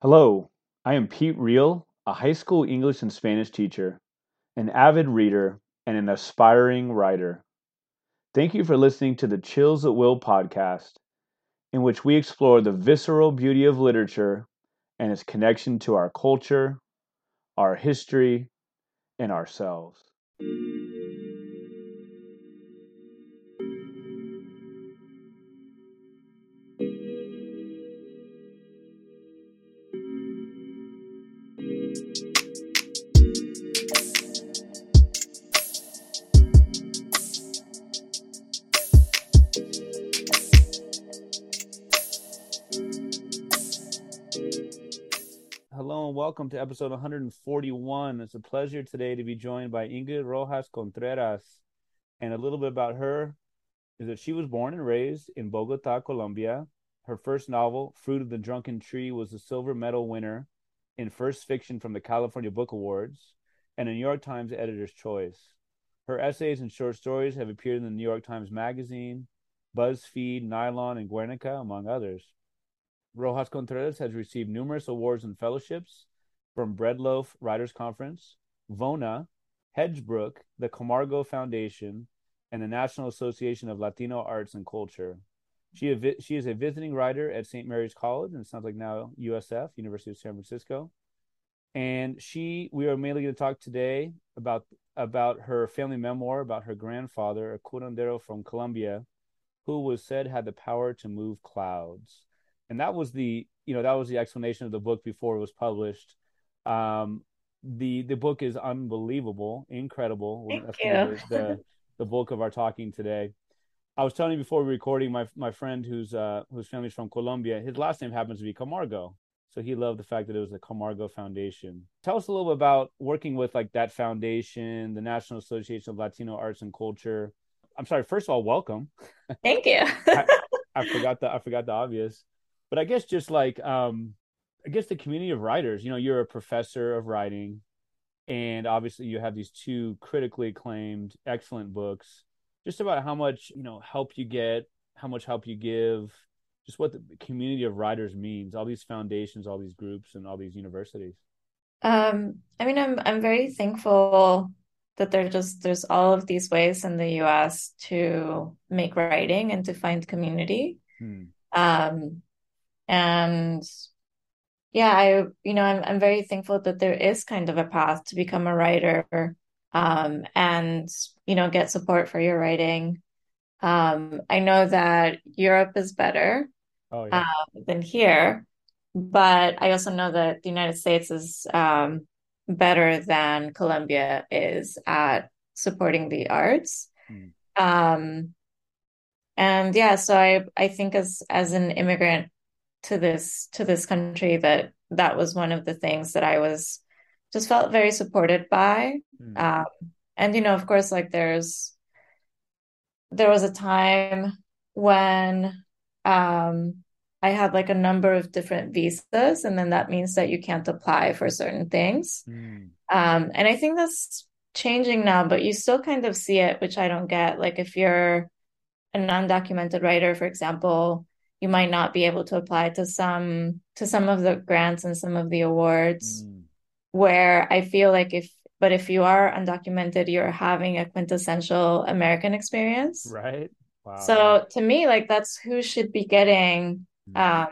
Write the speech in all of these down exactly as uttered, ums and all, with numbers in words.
Hello, I am Pete Real, a high school English and Spanish teacher, an avid reader, and an aspiring writer. Thank you for listening to the Chills at Will podcast, in which we explore the visceral beauty of literature and its connection to our culture, our history, and ourselves. Welcome to episode one forty-one. It's a pleasure today to be joined by Ingrid Rojas Contreras. And a little bit about her is that she was born and raised in Bogota, Colombia. Her first novel, Fruit of the Drunken Tree, was a silver medal winner in first fiction from the California Book Awards and a New York Times editor's choice. Her essays and short stories have appeared in the New York Times Magazine, BuzzFeed, Nylon, and Guernica, among others. Rojas Contreras has received numerous awards and fellowships from Bread Loaf Writers Conference, Vona, Hedgebrook, the Camargo Foundation, and the National Association of Latino Arts and Culture. She, avi- she is a visiting writer at Saint Mary's College, and it sounds like now U S F, University of San Francisco. And she, we are mainly going to talk today about, about her family memoir, about her grandfather, a curandero from Colombia, who was said had the power to move clouds. And that was the, you know, that was the explanation of the book before it was published. Um, the, the book is unbelievable, incredible. Thank That's you. The, the bulk of our talking today. I was telling you before recording, my my friend who's, uh, whose family's from Colombia, his last name happens to be Camargo. So he loved the fact that it was the Camargo Foundation. Tell us a little bit about working with like that foundation, the National Association of Latino Arts and Culture. I'm sorry, first of all, welcome. Thank you. I, I forgot the, I forgot the obvious, but I guess just like, um, I guess the community of writers, you know, you're a professor of writing and obviously you have these two critically acclaimed, excellent books, just about how much, you know, help you get, how much help you give, just what the community of writers means, all these foundations, all these groups and all these universities. Um, I mean, I'm, I'm very thankful that there just, there's all of these ways in the U S to make writing and to find community. Hmm. Um, and Yeah, I, you know, I'm I'm very thankful that there is kind of a path to become a writer, um, and, you know, get support for your writing. Um, I know that Europe is better oh, yeah. um, than here, but I also know that the United States is um, better than Colombia is at supporting the arts. Mm. Um, and yeah, so I, I think as, as an immigrant to this to this country, that that was one of the things that I was just felt very supported by. Mm. Um, and, you know, of course, like there's there was a time when um, I had like a number of different visas, and then that means that you can't apply for certain things. Mm. Um, and I think that's changing now, but you still kind of see it, which I don't get. Like if you're an undocumented writer, for example, you might not be able to apply to some to some of the grants and some of the awards. Mm. Where I feel like if, but if you are undocumented, you're having a quintessential American experience. Right. Wow. So to me, like that's who should be getting um,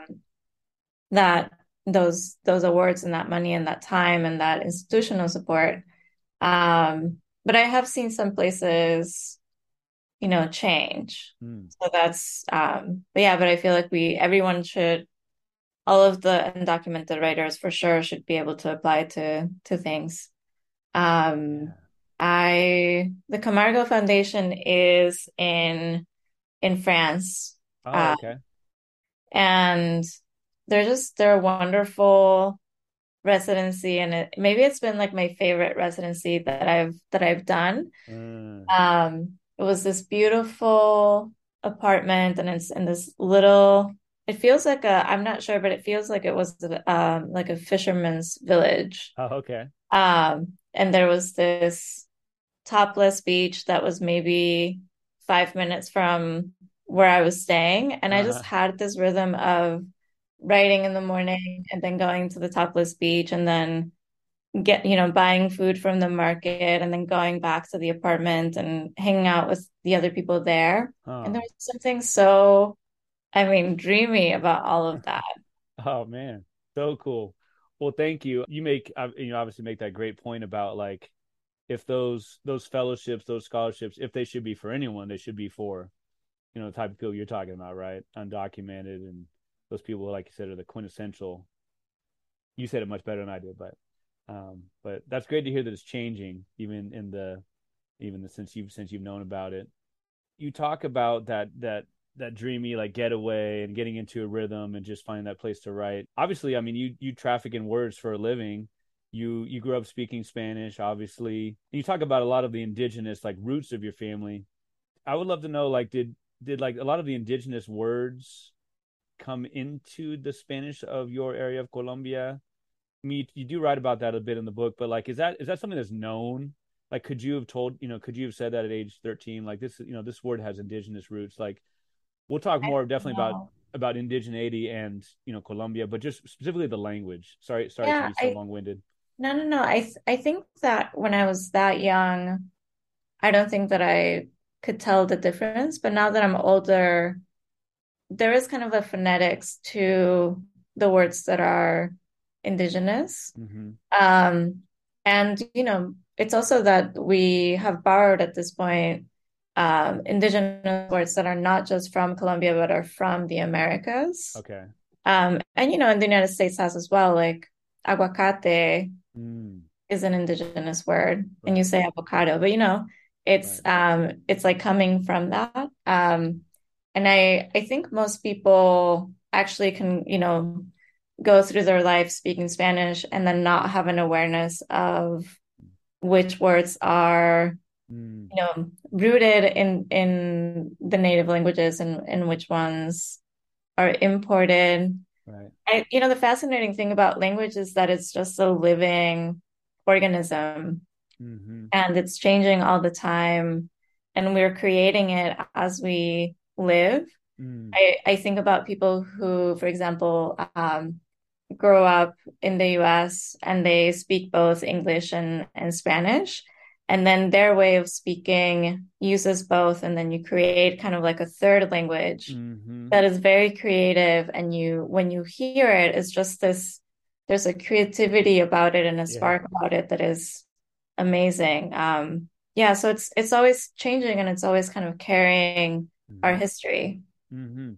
that those those awards and that money and that time and that institutional support. Um, but I have seen some places, you know, change. Mm. So that's, um, but yeah, but I feel like we, everyone should, all of the undocumented writers for sure should be able to apply to, to things. Um, yeah. I, the Camargo Foundation is in, in France. Oh, okay. Uh, and they're just, they're wonderful residency, and it, maybe it's been like my favorite residency that I've, that I've done. Mm. Um, It was this beautiful apartment, and it's in this little, it feels like a, I'm not sure, but it feels like it was um, like a fisherman's village. Oh, okay. Um, and there was this topless beach that was maybe five minutes from where I was staying. And uh-huh. I just had this rhythm of writing in the morning and then going to the topless beach and then get, you know, buying food from the market and then going back to the apartment and hanging out with the other people there. Oh. And there was something so, I mean, dreamy about all of that. Oh, man. So cool. Well, thank you. You make, you know, obviously make that great point about like, if those, those fellowships, those scholarships, if they should be for anyone, they should be for, you know, the type of people you're talking about, right? Undocumented. And those people, like you said, are the quintessential. You said it much better than I did, but Um, but that's great to hear that it's changing, even in the, even the, since you've since you've known about it. You talk about that that that dreamy like getaway and getting into a rhythm and just finding that place to write. Obviously, I mean, you you traffic in words for a living. You you grew up speaking Spanish, obviously. And you talk about a lot of the indigenous like roots of your family. I would love to know, like, did did like a lot of the indigenous words come into the Spanish of your area of Colombia? I mean, you do write about that a bit in the book, but like, is that, is that something that's known? Like, could you have told, you know, could you have said that at age thirteen, like this, you know, this word has indigenous roots? Like, we'll talk more definitely know. about, about indigeneity and, you know, Colombia, but just specifically the language. Sorry. Sorry yeah, to be so I, long-winded. No, no, no. I, I think that when I was that young, I don't think that I could tell the difference, but now that I'm older, there is kind of a phonetics to the words that are indigenous. Mm-hmm. Um, and, you know, it's also that we have borrowed at this point um, indigenous words that are not just from Colombia, but are from the Americas. Okay. Um, and, you know, and the United States has as well, like aguacate mm. is an indigenous word, right. And you say avocado, but, you know, it's right. um, it's like coming from that. Um, and I, I think most people actually can, you know, go through their life speaking Spanish and then not have an awareness of which words are, mm. you know, rooted in, in the native languages and, and which ones are imported. Right. I, you know, the fascinating thing about language is that it's just a living organism, mm-hmm. and it's changing all the time, and we're creating it as we live. Mm. I, I think about people who, for example, um, grow up in the U S and they speak both English and, and Spanish, and then their way of speaking uses both, and then you create kind of like a third language mm-hmm. that is very creative, and you when you hear it, it's just this, there's a creativity about it and a spark yeah. about it that is amazing. Um, yeah, so it's it's always changing, and it's always kind of carrying mm. our history. Mm-hmm.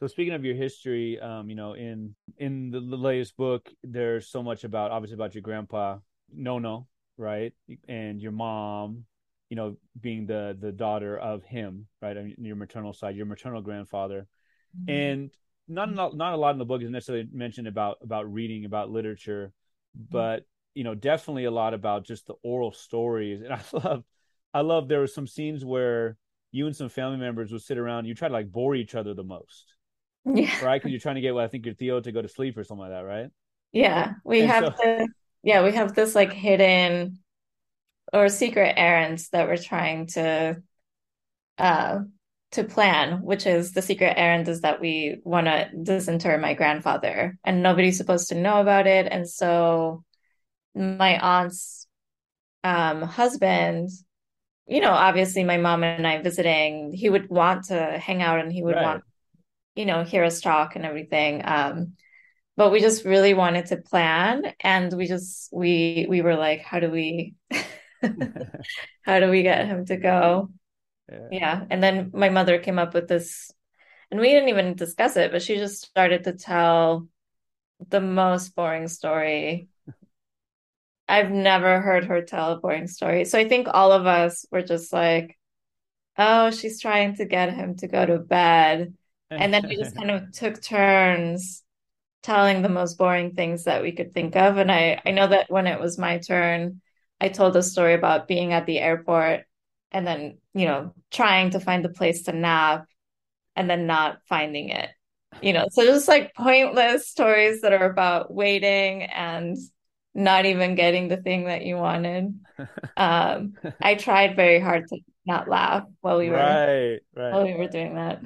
So speaking of your history, um, you know, in in the, the latest book, there's so much about obviously about your grandpa, Nono, right, and your mom, you know, being the the daughter of him, right, on your maternal side, your maternal grandfather, mm-hmm. and not, not not a lot in the book is necessarily mentioned about about reading, about literature, but mm-hmm. you know, definitely a lot about just the oral stories, and I love, I love there were some scenes where you and some family members would sit around, you try to like bore each other the most, yeah. right? Because you're trying to get, well, I think your Theo to go to sleep or something like that, right? Yeah, we and have, so... this, yeah, we have this like hidden or secret errands that we're trying to, uh, to plan. Which is the secret errand is that we want to disinter my grandfather, and nobody's supposed to know about it. And so, my aunt's um, husband. You know, obviously my mom and I visiting, he would want to hang out and he would right. want, you know, hear us talk and everything. Um, but we just really wanted to plan. And we just, we, we were like, how do we, how do we get him to go? Yeah. yeah. And then my mother came up with this, and we didn't even discuss it, but she just started to tell the most boring story. I've never heard her tell a boring story. So I think all of us were just like, oh, she's trying to get him to go to bed. And then we just kind of took turns telling the most boring things that we could think of. And I, I know that when it was my turn, I told a story about being at the airport and then, you know, trying to find a place to nap and then not finding it, you know, so just like pointless stories that are about waiting and not even getting the thing that you wanted. Um, I tried very hard to not laugh while we were right, right. while we were doing that.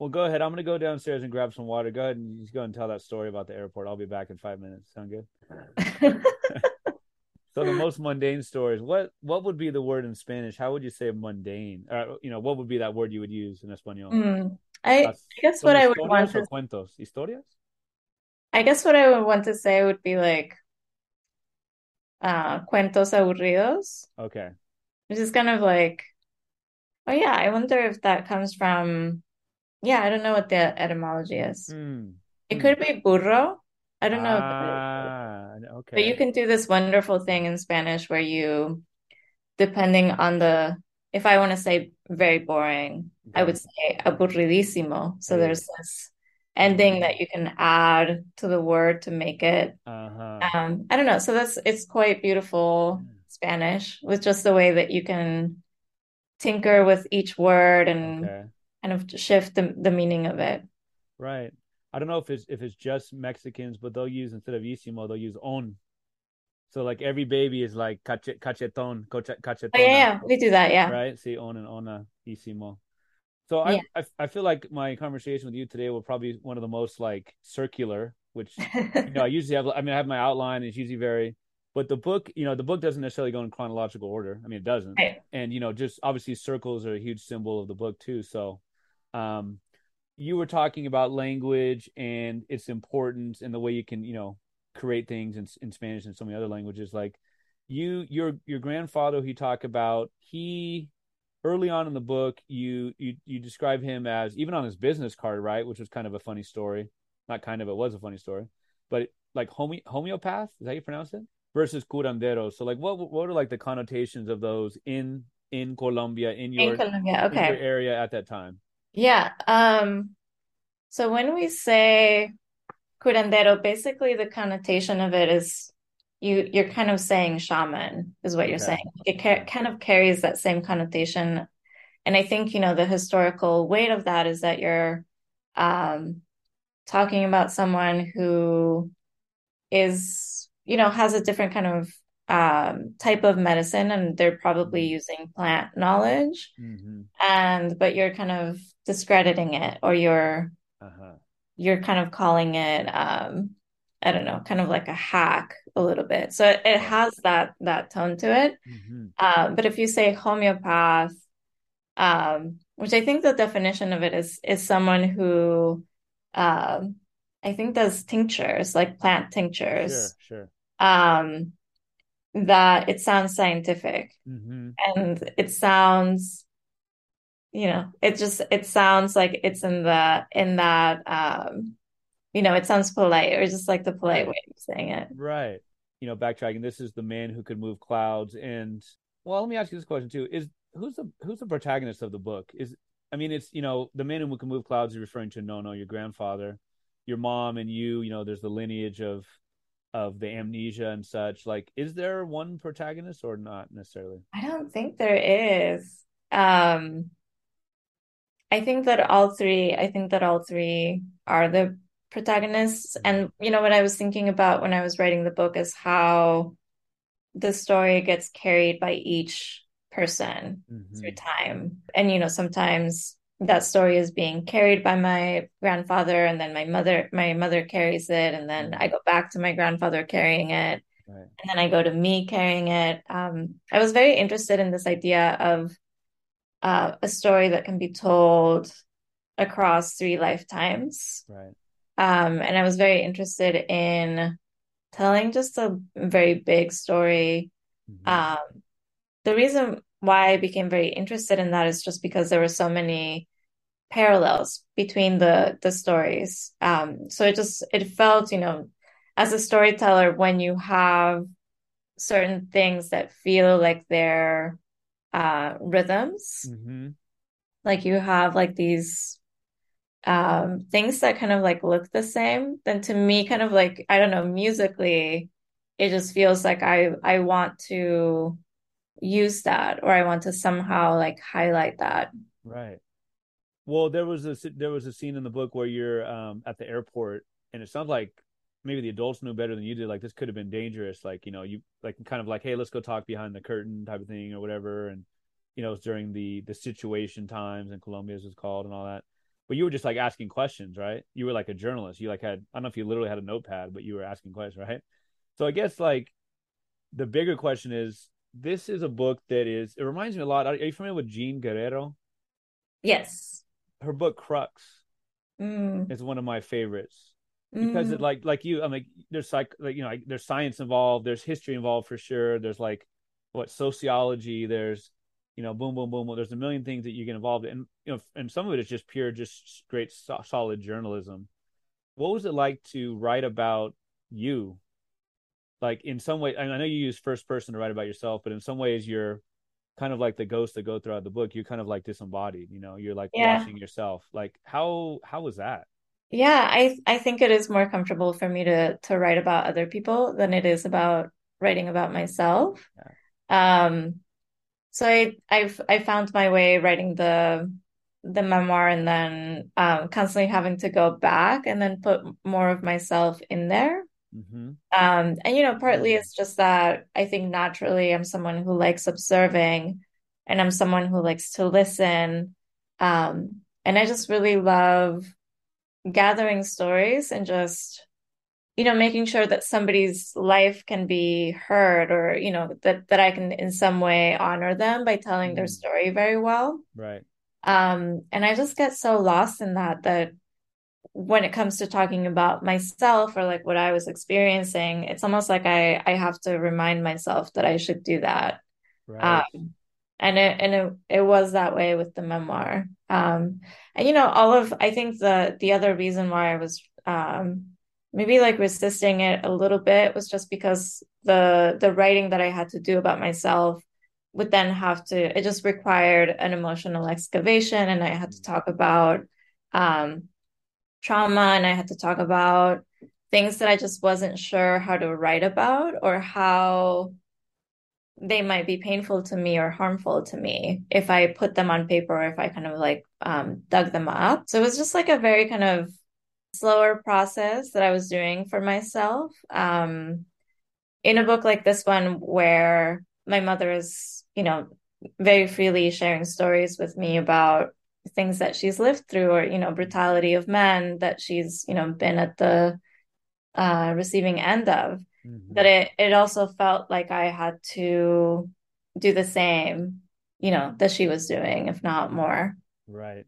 Well, go ahead. I'm going to go downstairs and grab some water. Go ahead and just go and tell that story about the airport. I'll be back in five minutes. Sound good? So the most mundane stories. What what would be the word in Spanish? How would you say mundane? Or, you know, what would be that word you would use in Espanol? Mm, I, I guess what I would want to cuentos, historias. I guess what I would want to say would be like uh, cuentos aburridos. Okay. Which is kind of like, oh yeah, I wonder if that comes from. Yeah, I don't know what the etymology is. Mm. It could be burro. I don't know. Ah, okay. But you can do this wonderful thing in Spanish where you, depending on the, if I want to say very boring, okay, I would say aburridísimo. So there's this ending that you can add to the word to make it. Uh-huh. Um, I don't know. So that's, it's quite beautiful Spanish with just the way that you can tinker with each word and okay, kind of shift the, the meaning of it. Right. I don't know if it's if it's just Mexicans, but they'll use, instead of ísimo, they'll use on. So like every baby is like cachet, cachetón, cachetón. Oh, yeah, yeah, we do that, yeah. Right? See, on and ona, ísimo. So yeah. I, I I feel like my conversation with you today will probably one of the most like circular, which you know I usually have. I mean, I have my outline. It's usually very, but the book, you know, the book doesn't necessarily go in chronological order. I mean, it doesn't. Right. And you know, just obviously circles are a huge symbol of the book too. So, um. You were talking about language and its importance and the way you can, you know, create things in, in Spanish and so many other languages. Like you, your, your grandfather, who you talk about, he early on in the book, you, you, you describe him as, even on his business card, right? Which was kind of a funny story. Not kind of, it was a funny story, but like home, homeopath, is that how you pronounce it? Versus curandero. So like, what, what are like the connotations of those in, in Colombia, in your, in Colombia. Okay. In your area at that time? Yeah. Um, so when we say curandero, basically the connotation of it is you, you're kind of saying shaman is what you're okay. saying. It ca- kind of carries that same connotation. And I think, you know, the historical weight of that is that you're um, talking about someone who is, you know, has a different kind of Um, type of medicine, and they're probably using plant knowledge, mm-hmm. and but you're kind of discrediting it, or you're uh-huh. you're kind of calling it um, I don't know, kind of like a hack a little bit. So it, it has that that tone to it. Mm-hmm. Um, but if you say homeopath, um, which I think the definition of it is is someone who um, I think does tinctures, like plant tinctures. Sure, sure. Um, that it sounds scientific, mm-hmm. and it sounds, you know, it just, it sounds like it's in the, in that, um, you know, it sounds polite, or just like the polite way of saying it. Right. You know, backtracking, this is The Man Who Could Move Clouds. And well, let me ask you this question too, is who's the, who's the protagonist of the book? Is, I mean, it's, you know, The Man Who Could Move Clouds is referring to Nono, your grandfather, your mom, and you, you know, there's the lineage of, of the amnesia and such. Like, is there one protagonist or not necessarily? I don't think there is. Um, I think that all three, I think that all three are the protagonists. Mm-hmm. And, you know, what I was thinking about when I was writing the book is how the story gets carried by each person mm-hmm. through time. And, you know, sometimes that story is being carried by my grandfather, and then my mother, my mother carries it. And then I go back to my grandfather carrying it. Right. And then I go to me carrying it. Um, I was very interested in this idea of uh, a story that can be told across three lifetimes. Right. Um, and I was very interested in telling just a very big story. Mm-hmm. Um, the reason why I became very interested in that is just because there were so many parallels between the the stories. Um, so it just, it felt, you know, as a storyteller, when you have certain things that feel like they're uh, rhythms, mm-hmm. like you have like these um, things that kind of like look the same, then to me kind of like, I don't know, musically, it just feels like I I want to use that, or I want to somehow like highlight that. Right. Well, there was a there was a scene in the book where you're um at the airport, and it sounds like maybe the adults knew better than you did, like this could have been dangerous, like, you know, you like kind of like, hey, let's go talk behind the curtain type of thing or whatever. And you know, it's during the the situation times in Colombia, as it's called, and all that. But you were just like asking questions, right? You were like a journalist. You like had, I don't know if you literally had a notepad, but you were asking questions, right? So I guess like the bigger question is, this is a book that is, it reminds me a lot. Are, are you familiar with Jean Guerrero? Yes. Her book Crux mm. is one of my favorites because mm. it like, like you, I'm like, there's psych, like, you know, like, there's science involved, there's history involved for sure. There's like what sociology, there's, you know, boom, boom, boom, boom. There's a million things that you get involved in. And, you know, and some of it is just pure, just great, so- solid journalism. What was it like to write about you? Like in some way, I mean, I know you use first person to write about yourself, but in some ways you're kind of like the ghosts that go throughout the book. You're kind of like disembodied, you know, you're like yeah. watching yourself. Like how, how was that? Yeah, I I think it is more comfortable for me to, to write about other people than it is about writing about myself. Yeah. Um, so I, I've, I found my way writing the, the memoir and then um, constantly having to go back and then put more of myself in there. Mm-hmm. Um, and, you know, partly it's just that I think naturally I'm someone who likes observing and I'm someone who likes to listen. Um, and I just really love gathering stories and just, you know, making sure that somebody's life can be heard or, you know, that, that I can in some way honor them by telling mm-hmm. their story very well. Right. Um, and I just get so lost in that, that when it comes to talking about myself or like what I was experiencing, it's almost like I, I have to remind myself that I should do that. Right. Um, and it, and it, it was that way with the memoir. Um, and, you know, all of, I think the, the other reason why I was, um, maybe like resisting it a little bit was just because the, the writing that I had to do about myself would then have to, it just required an emotional excavation. And I had to talk about, um, trauma. And I had to talk about things that I just wasn't sure how to write about or how they might be painful to me or harmful to me if I put them on paper or if I kind of like um, dug them up. So it was just like a very kind of slower process that I was doing for myself. Um, in a book like this one, where my mother is, you know, very freely sharing stories with me about things that she's lived through or, you know, brutality of men that she's, you know, been at the uh, receiving end of, mm-hmm. that it, it also felt like I had to do the same, you know, that she was doing, if not more. Right.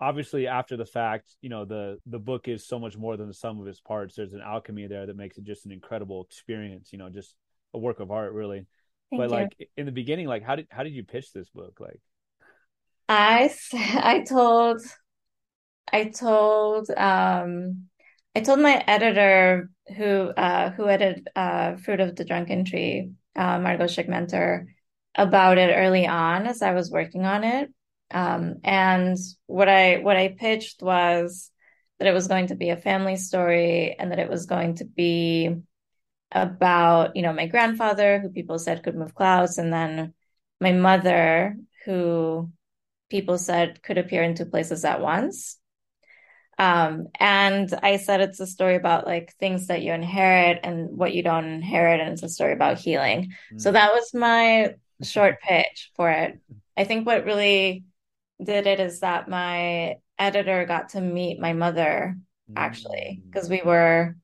Obviously, after the fact, you know, the the book is so much more than the sum of its parts. There's an alchemy there that makes it just an incredible experience, you know, just a work of art, really. Thank but you. Like in the beginning, like how did how did you pitch this book? Like, I I told I told um, I told my editor who uh, who edited uh, Fruit of the Drunken Tree, uh, Margot Schickmenter, about it early on as I was working on it. Um, and what I, what I pitched was that it was going to be a family story and that it was going to be about, you know, my grandfather, who people said could move clouds. And then my mother, who people said could appear in two places at once. Um, and I said, it's a story about like things that you inherit and what you don't inherit. And it's a story about healing. Mm. So that was my short pitch for it. I think what really did it is that my editor got to meet my mother, actually, because we were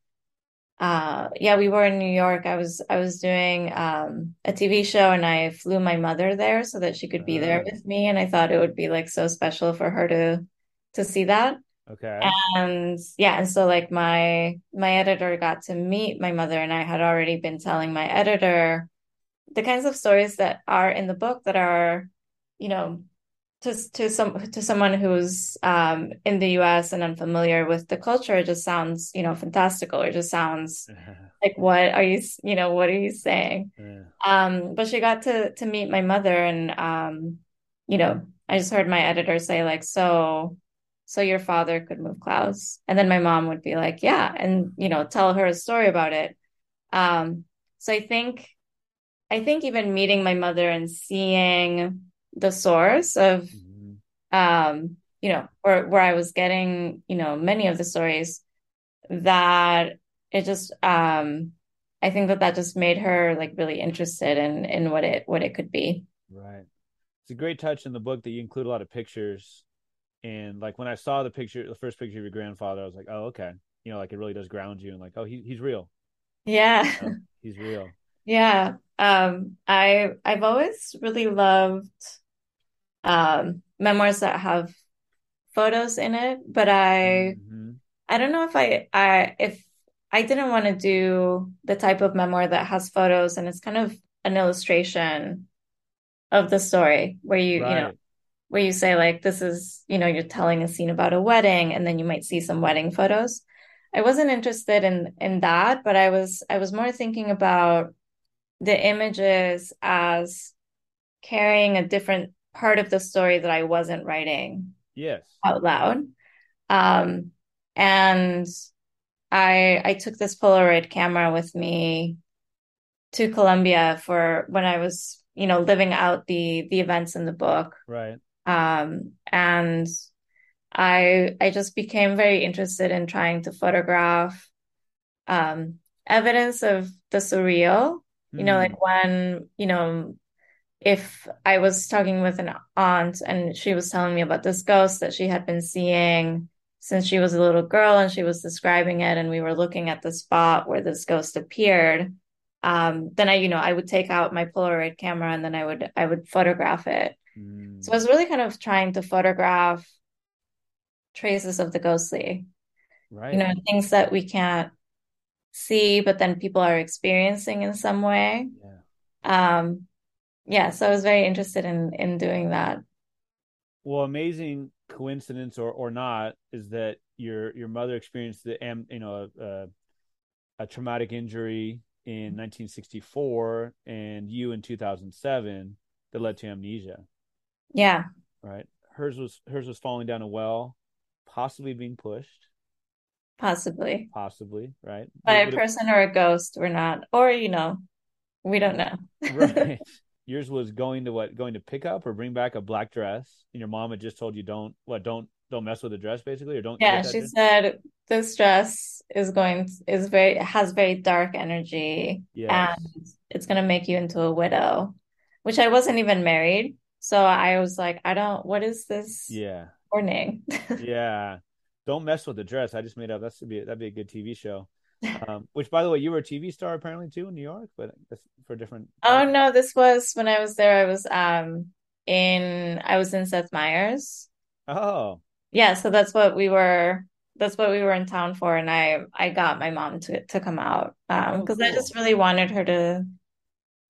uh yeah we were in New York. I was I was doing um a T V show and I flew my mother there so that she could be there with me, and I thought it would be like so special for her to to see that. Okay. And yeah, and so like my my editor got to meet my mother, and I had already been telling my editor the kinds of stories that are in the book that are, you know, to to some to someone who's um, in the U S and unfamiliar with the culture, it just sounds, you know, fantastical. It just sounds like, what are you, you know, what are you saying? Yeah. Um, but she got to to meet my mother, and um, you know, I just heard my editor say like, so, so your father could move clouds, and then my mom would be like, yeah, and you know, tell her a story about it. Um, so I think. I think even meeting my mother and seeing the source of, mm-hmm. um, you know, where, where I was getting, you know, many of the stories, that it just, um, I think that that just made her like really interested in, in what it, what it could be. Right. It's a great touch in the book that you include a lot of pictures. And like, when I saw the picture, the first picture of your grandfather, I was like, oh, okay. You know, like it really does ground you and like, oh, he, he's real. Yeah. You know, he's real. Yeah. Um, I, I've always really loved um, memoirs that have photos in it, but I, mm-hmm. I don't know if I, I, if I didn't want to do the type of memoir that has photos and it's kind of an illustration of the story where you, right. you know, where you say like, this is, you know, you're telling a scene about a wedding and then you might see some wedding photos. I wasn't interested in, in that, but I was, I was more thinking about the images as carrying a different part of the story that I wasn't writing yes. out loud. Um, and I, I took this Polaroid camera with me to Colombia for when I was, you know, living out the, the events in the book. Right. Um, and I I just became very interested in trying to photograph um, evidence of the surreal, you mm. know, like when, you know, if I was talking with an aunt and she was telling me about this ghost that she had been seeing since she was a little girl and she was describing it and we were looking at the spot where this ghost appeared, um, then I, you know, I would take out my Polaroid camera and then I would, I would photograph it. Mm. So I was really kind of trying to photograph traces of the ghostly, right? You know, things that we can't see, but then people are experiencing in some way. Yeah. Um, yeah. So I was very interested in in doing that. Well, amazing coincidence or or not is that your your mother experienced the you know a, a traumatic injury in nineteen sixty-four, and you in two thousand seven that led to amnesia. Yeah. Right. Hers was hers was falling down a well. Possibly being pushed. Possibly. Possibly, right? By a person or a ghost, we're not, or, you know, we don't know. Right. Yours was going to what? Going to pick up or bring back a black dress, and your mom had just told you don't what? Don't don't mess with the dress, basically, or don't. Yeah, she dress? said this dress is going is very has very dark energy, yes. and it's going to make you into a widow. Which I wasn't even married, so I was like, I don't. What is this? Yeah. Morning. Yeah, don't mess with the dress. I just made up. That's to be that'd be a good T V show. Um, which, by the way, you were a T V star apparently too in New York, but that's for different. Oh no, this was when I was there. I was um in I was in Seth Meyers. Oh yeah, so that's what we were. That's what we were in town for, and I I got my mom to to come out um because oh, cool. I just really wanted her to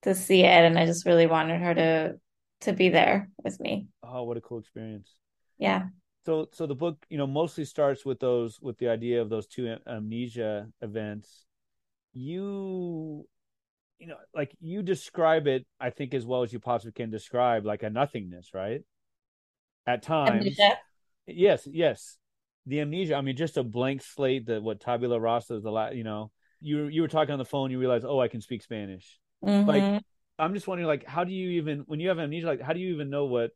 to see it, and I just really wanted her to to be there with me. Oh, what a cool experience. Yeah. So, so the book, you know, mostly starts with those, with the idea of those two amnesia events. You, you know, like you describe it, I think, as well as you possibly can describe, like a nothingness, right? At times. Amnesia. Yes, yes. The amnesia. I mean, just a blank slate. That what tabula rasa is the last. You know, you you were talking on the phone. You realize, oh, I can speak Spanish. Mm-hmm. Like, I'm just wondering, like, how do you even when you have amnesia? Like, how do you even know what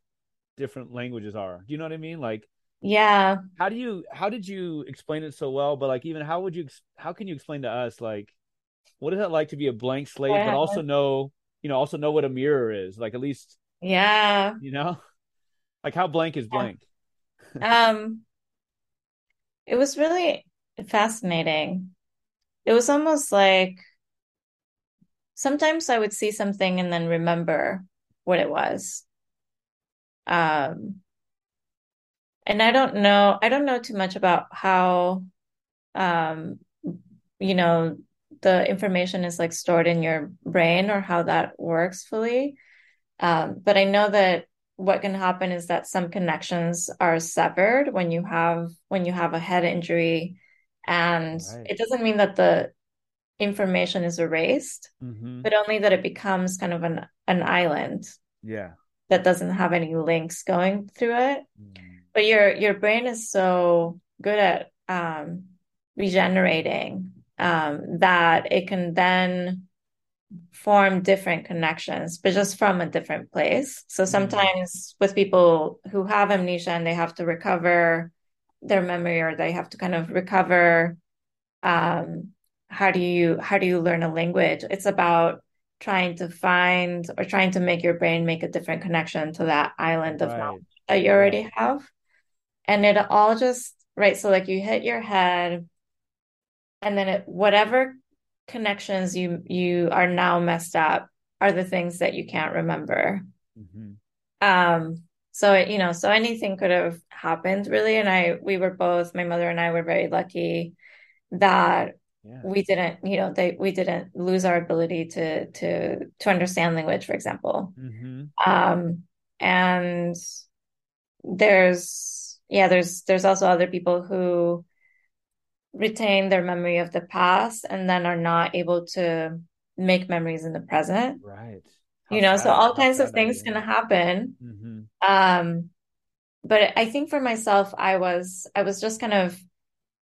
different languages are? Do you know what I mean? Like, yeah. How do you? How did you explain it so well? But like, even how would you? How can you explain to us like, what is it like to be a blank slate, yeah. but also know, you know, also know what a mirror is? Like, at least, yeah, you know, like how blank is blank. Yeah. um, it was really fascinating. It was almost like sometimes I would see something and then remember what it was. Um, and I don't know, I don't know too much about how, um, you know, the information is like stored in your brain or how that works fully. Um, but I know that what can happen is that some connections are severed when you have, when you have a head injury, and right. it doesn't mean that the information is erased, mm-hmm. but only that it becomes kind of an, an island. Yeah. That doesn't have any links going through it, mm. but your your brain is so good at um, regenerating um, that it can then form different connections, but just from a different place. So sometimes with people who have amnesia and they have to recover their memory, or they have to kind of recover, um, how do you, how do you learn a language? It's about trying to find, or trying to make your brain make a different connection to that island of right. knowledge that you already right. have. And it all just, right. So like you hit your head, and then it, whatever connections you, you are now messed up are the things that you can't remember. Mm-hmm. Um, so, it, you know, so anything could have happened really. And I, we were both, my mother and I were very lucky that yeah. we didn't, you know, they, we didn't lose our ability to, to, to understand language, for example. Mm-hmm. Um, and there's, yeah, there's, there's also other people who retain their memory of the past and then are not able to make memories in the present. Right. How you know, sad, so all kinds of things can happen. Mm-hmm. Um, but I think for myself, I was, I was just kind of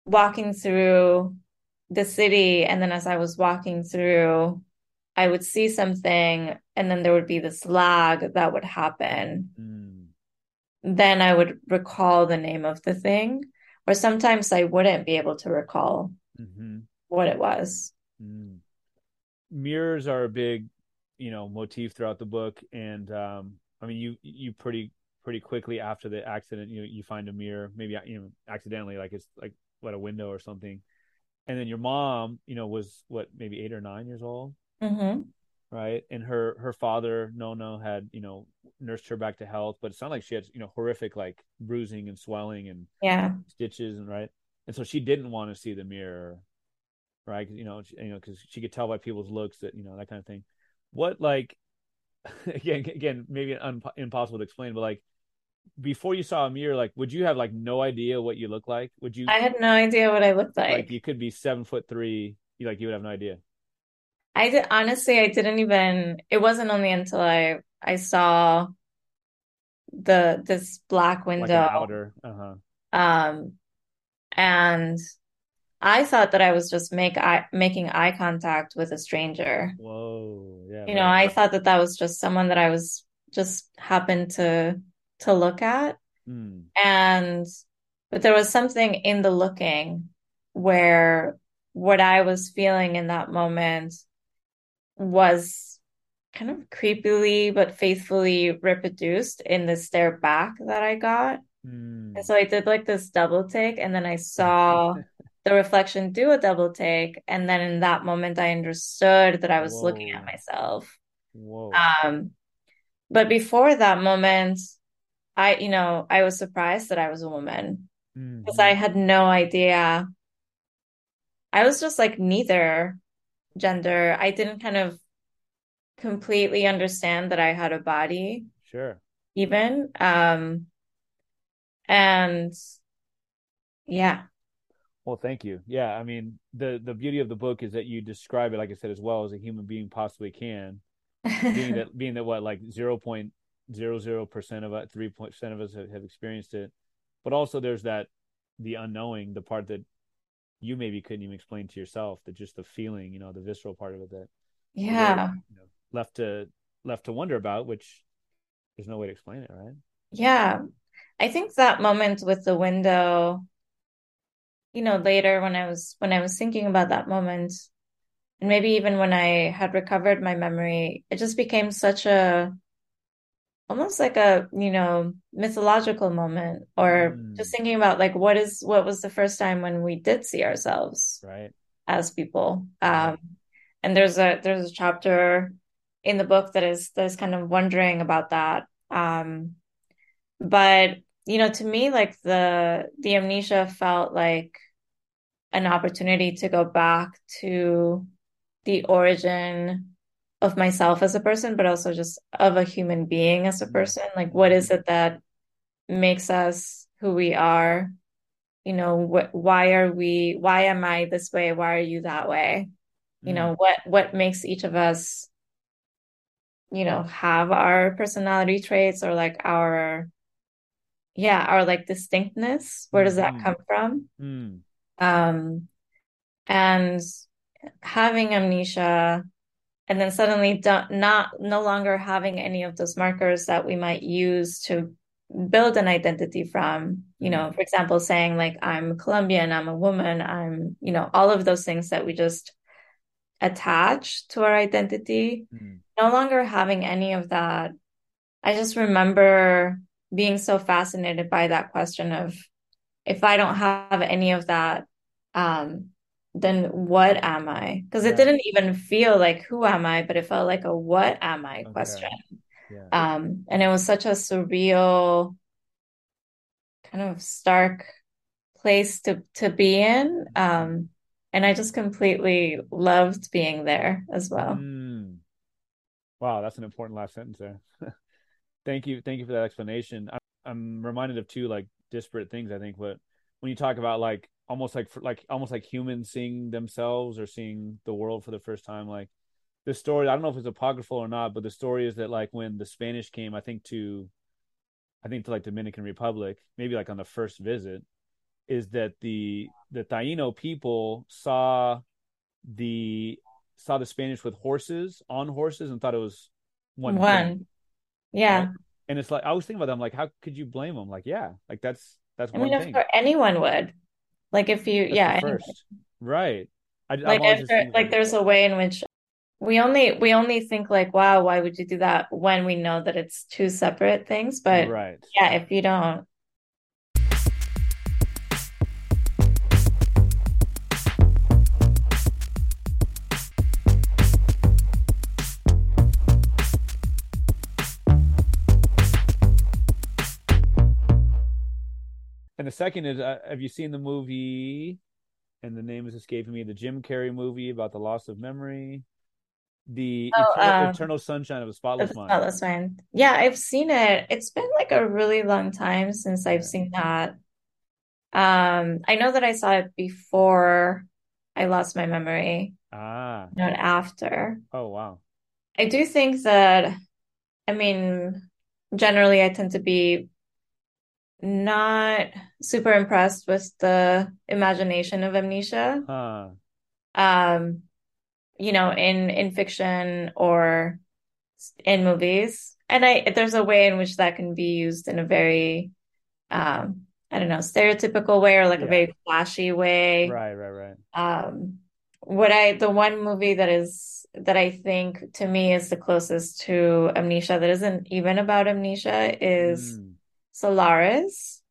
walking through the city. And then as I was walking through, I would see something, and then there would be this lag that would happen. Mm. Then I would recall the name of the thing. Or sometimes I wouldn't be able to recall mm-hmm. what it was. Mm. Mirrors are a big, you know, motif throughout the book. And um, I mean, you, you pretty, pretty quickly after the accident, you you find a mirror, maybe, you know, accidentally, like it's like what, a window or something. And then your mom, you know, was what, maybe eight or nine years old. Mm-hmm. Right. And her, her father, Nono, had, you know, nursed her back to health, but it sounded like she had, you know, horrific, like bruising and swelling and yeah. stitches. And right. And so she didn't want to see the mirror. Right. You know, she, you know, cause she could tell by people's looks that, you know, that kind of thing. What, like, again, again, maybe un- impossible to explain, but like, before you saw a mirror, like, would you have like no idea what you look like? Would you? I had no idea what I looked like. Like you could be seven foot three. You like, you would have no idea. I did, honestly, I didn't even, it wasn't only until I, I saw the, this black window, like an outer. Uh-huh. um, and I thought that I was just make, eye, making eye contact with a stranger. Whoa. Yeah. You right. know, I thought that that was just someone that I was just happened to, to look at. Mm. And, but there was something in the looking where what I was feeling in that moment was kind of creepily but faithfully reproduced in the stare back that I got. Mm. And so I did like this double take, and then I saw the reflection do a double take, and then in that moment I understood that I was Whoa. Looking at myself. Whoa. Um, but before that moment, I, you know, I was surprised that I was a woman, because mm-hmm. I had no idea. I was just like neither gender. I didn't kind of completely understand that I had a body. Sure. Even. Um, and yeah. Well, thank you. Yeah. I mean, the, the beauty of the book is that you describe it, like I said, as well as a human being possibly can, being that, being that what, like zero point zero zero percent of us, three percent of us have, have experienced it. But also there's that, the unknowing, the part that you maybe couldn't even explain to yourself, that just the feeling, you know, the visceral part of it that yeah were, you know, left to left to wonder about, which there's no way to explain it, right? Yeah. I think that moment with the window, you know, later when I was when I was thinking about that moment, and maybe even when I had recovered my memory, it just became such a almost like a, you know, mythological moment, or mm. just thinking about like, what is, what was the first time when we did see ourselves right. as people. Um, and there's a, there's a chapter in the book that is, that is kind of wondering about that. Um, but, you know, to me, like the, the amnesia felt like an opportunity to go back to the origin of myself as a person, but also just of a human being as a person. Like, what is it that makes us who we are? You know, wh- why are we, why am I this way? Why are you that way? You mm. know, what, what makes each of us, you know, have our personality traits, or like our, yeah, our like distinctness, where does that mm. come from? Mm. Um, and having amnesia and then suddenly not no longer having any of those markers that we might use to build an identity from, you know, for example, saying like, I'm Colombian, I'm a woman, I'm, you know, all of those things that we just attach to our identity, mm. no longer having any of that. I just remember being so fascinated by that question of, if I don't have any of that, um, then what am I? Because it yeah. didn't even feel like, who am I? But it felt like a what am I okay. question. Yeah. Um, and it was such a surreal, kind of stark place to, to be in. Um, and I just completely loved being there as well. Mm. Wow, that's an important last sentence there. Thank you. Thank you for that explanation. I'm, I'm reminded of two like disparate things. I think what, when you talk about like, almost like, like, almost like humans seeing themselves or seeing the world for the first time, like, the story, I don't know if it's apocryphal or not, but the story is that like when the Spanish came, I think to, I think to like Dominican Republic, maybe like on the first visit, is that the, the Taino people saw the, saw the Spanish with horses, on horses, and thought it was one. One. Thing, yeah. Right? And it's like, I was thinking about them, like, how could you blame them? Like, yeah, like that's, that's I one mean, thing. Anyone would. Like if you, that's yeah. First. Right. I, like if there, like there's a way in which We only we only think like, wow, why would you do that, when we know that it's two separate things? But right. yeah, if you don't. And the second is, uh, have you seen the movie, and the name is escaping me, the Jim Carrey movie about the loss of memory? The oh, eternal, um, eternal sunshine of a spotless, of a spotless mind. mind. Yeah, I've seen it. It's been like a really long time since I've seen that. Um, I know that I saw it before I lost my memory. Ah, not after. Oh wow. I do think that, I mean, generally I tend to be not super impressed with the imagination of amnesia. Huh. Um. you know, in, in fiction or in movies. And I, there's a way in which that can be used in a very, um, I don't know, stereotypical way, or like yeah. a very flashy way. Right, right, right. Um, what I, the one movie that is, that I think to me is the closest to amnesia that isn't even about amnesia is mm. Solaris,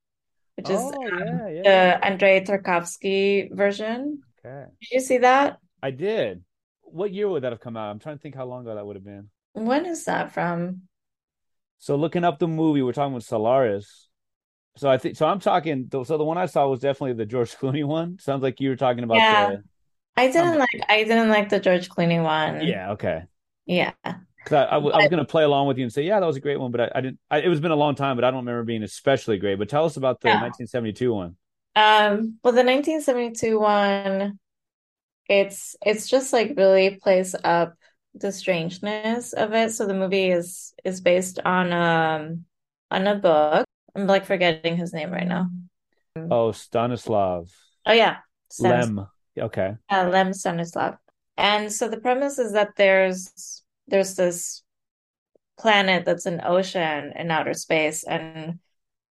which oh, is um, yeah, yeah. the Andrei Tarkovsky version. Okay. Did you see that? I did. What year would that have come out? I'm trying to think how long ago that would have been. When is that from? So looking up the movie, we're talking about Solaris. So I think so. I'm talking. So the one I saw was definitely the George Clooney one. Sounds like you were talking about. Yeah, the, I didn't um, like. I didn't like the George Clooney one. Yeah. Okay. Yeah. Because I, I, I was going to play along with you and say, yeah, that was a great one, but I, I didn't. I, it was been a long time, but I don't remember being especially great. But tell us about the yeah. nineteen seventy-two one. Um. Well, the nineteen seventy-two one. It's it's just like really plays up the strangeness of it. So the movie is is based on um on a book. I'm like forgetting his name right now. Oh, Stanislav. Oh yeah, Stanis- Lem. Okay. Uh, Lem Stanislav. And so the premise is that there's there's this planet that's an ocean in outer space, and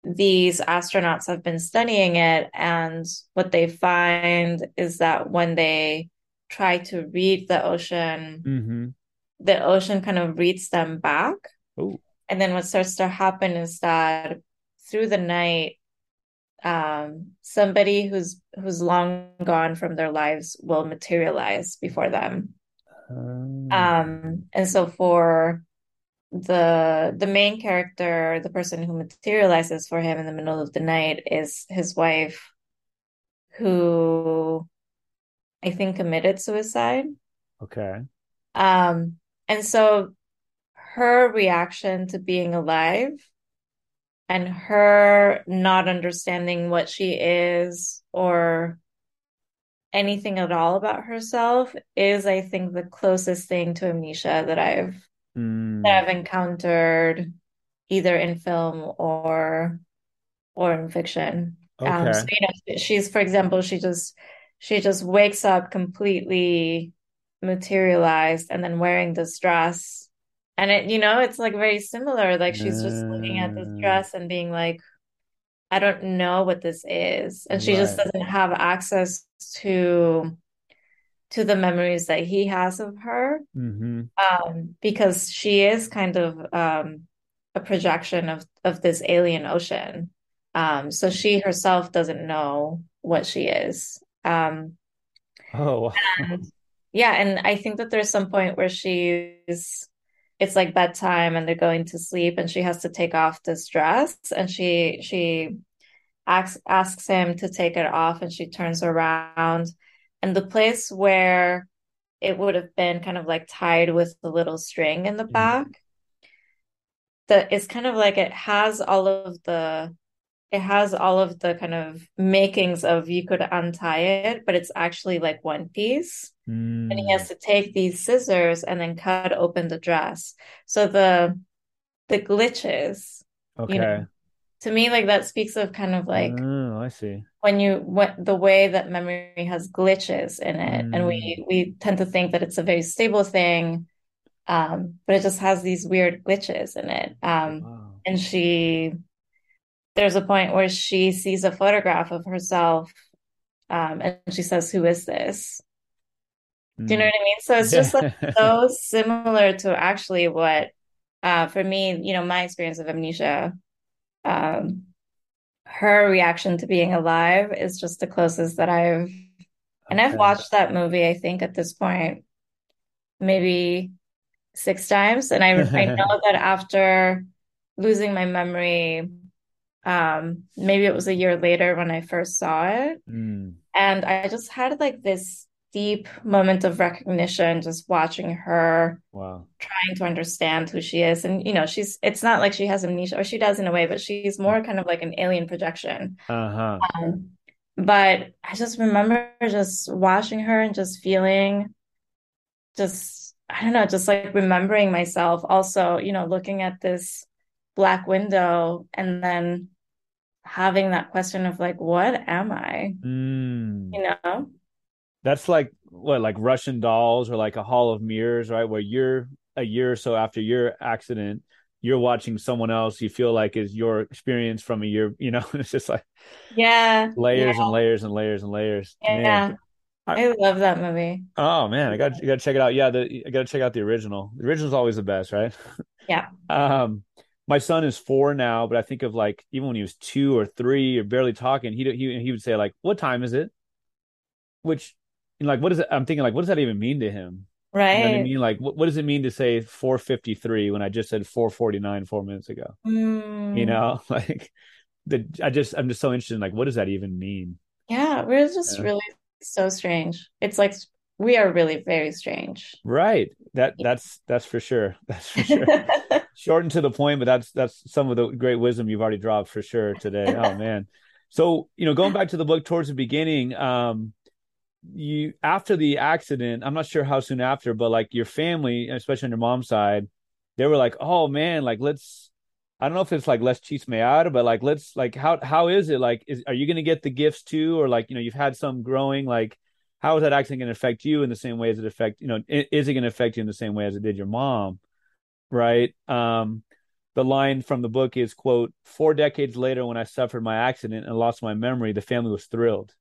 these astronauts have been studying it, and what they find is that when they try to read the ocean, mm-hmm. the ocean kind of reads them back. Ooh. And then what starts to happen is that through the night, um, somebody who's who's long gone from their lives will materialize before them. Um, um and so for the the main character, the person who materializes for him in the middle of the night, is his wife, who I think committed suicide. Okay. Um, and so her reaction to being alive and her not understanding what she is or anything at all about herself is, I think, the closest thing to amnesia that I've Mm. that I've encountered, either in film or or in fiction. Okay. Um, so, you know, she's, for example, she just she just wakes up completely materialized and then wearing this dress. And it, you know, it's like very similar. Like she's just looking at this dress and being like, I don't know what this is. And she right. just doesn't have access to to the memories that he has of her, mm-hmm. um, because she is kind of um, a projection of, of this alien ocean. Um, so she herself doesn't know what she is. Um, oh, and, yeah. And I think that there's some point where she's, it's like bedtime and they're going to sleep and she has to take off this dress, and she, she asks, asks him to take it off, and she turns around, and the place where it would have been kind of like tied with the little string in the back, that is kind of like, it has all of the, it has all of the kind of makings of you could untie it, but it's actually like one piece. Mm. And he has to take these scissors and then cut open the dress. So the, the glitches, okay. You know, to me, like that speaks of kind of like, oh, I see. When you, what the way that memory has glitches in it. Mm. And we, we tend to think that it's a very stable thing. Um, but it just has these weird glitches in it. Um, wow. And she, there's a point where she sees a photograph of herself, um, and she says, "Who is this?" Mm. Do you know what I mean? So it's just like so similar to actually what, uh, for me, you know, my experience of amnesia, um, her reaction to being alive is just the closest that I've, okay. and I've watched that movie, I think at this point, maybe six times. And I, I know that after losing my memory, um maybe it was a year later when I first saw it, mm. and I just had like this deep moment of recognition just watching her wow. trying to understand who she is. And you know, she's, it's not like she has amnesia, or she does in a way, but she's more kind of like an alien projection, uh-huh. um, but I just remember just watching her and just feeling just I don't know just like remembering myself also, you know, looking at this black window and then having that question of like, what am I? Mm. You know, that's like what, like Russian Dolls or like a Hall of Mirrors, right? Where you're a year or so after your accident, you're watching someone else you feel like is your experience from a year, you know, it's just like, yeah, layers yeah. and layers and layers and layers. Yeah, yeah. I, I love that movie. Oh man, I got you. Got to check it out. Yeah, the, I got to check out the original. The original is always the best, right? Yeah. um. My son is four now, but I think of like, even when he was two or three or barely talking, he he he would say like, "What time is it?" Which, you know, like, what is it? I'm thinking like, what does that even mean to him? Right. You know what I mean? Like, what, what does it mean to say four fifty-three when I just said four forty-nine four minutes ago? Mm. You know, like the, I just, I'm just so interested in like, what does that even mean? Yeah. We're just yeah. really so strange. It's like, we are really very strange. Right. That that's that's for sure. That's for sure. Shortened to the point, but that's that's some of the great wisdom you've already dropped for sure today. Oh man. So, you know, going back to the book towards the beginning, um, you after the accident, I'm not sure how soon after, but like your family, especially on your mom's side, they were like, "Oh man, like let's I don't know if it's like let's chismear, but like let's like how how is it? Like is are you gonna get the gifts too? Or like, you know, you've had some growing, like how is that accident going to affect you in the same way as it affect, you know, is it going to affect you in the same way as it did your mom?" Right. Um, the line from the book is, quote, "Four decades later, when I suffered my accident and lost my memory, the family was thrilled.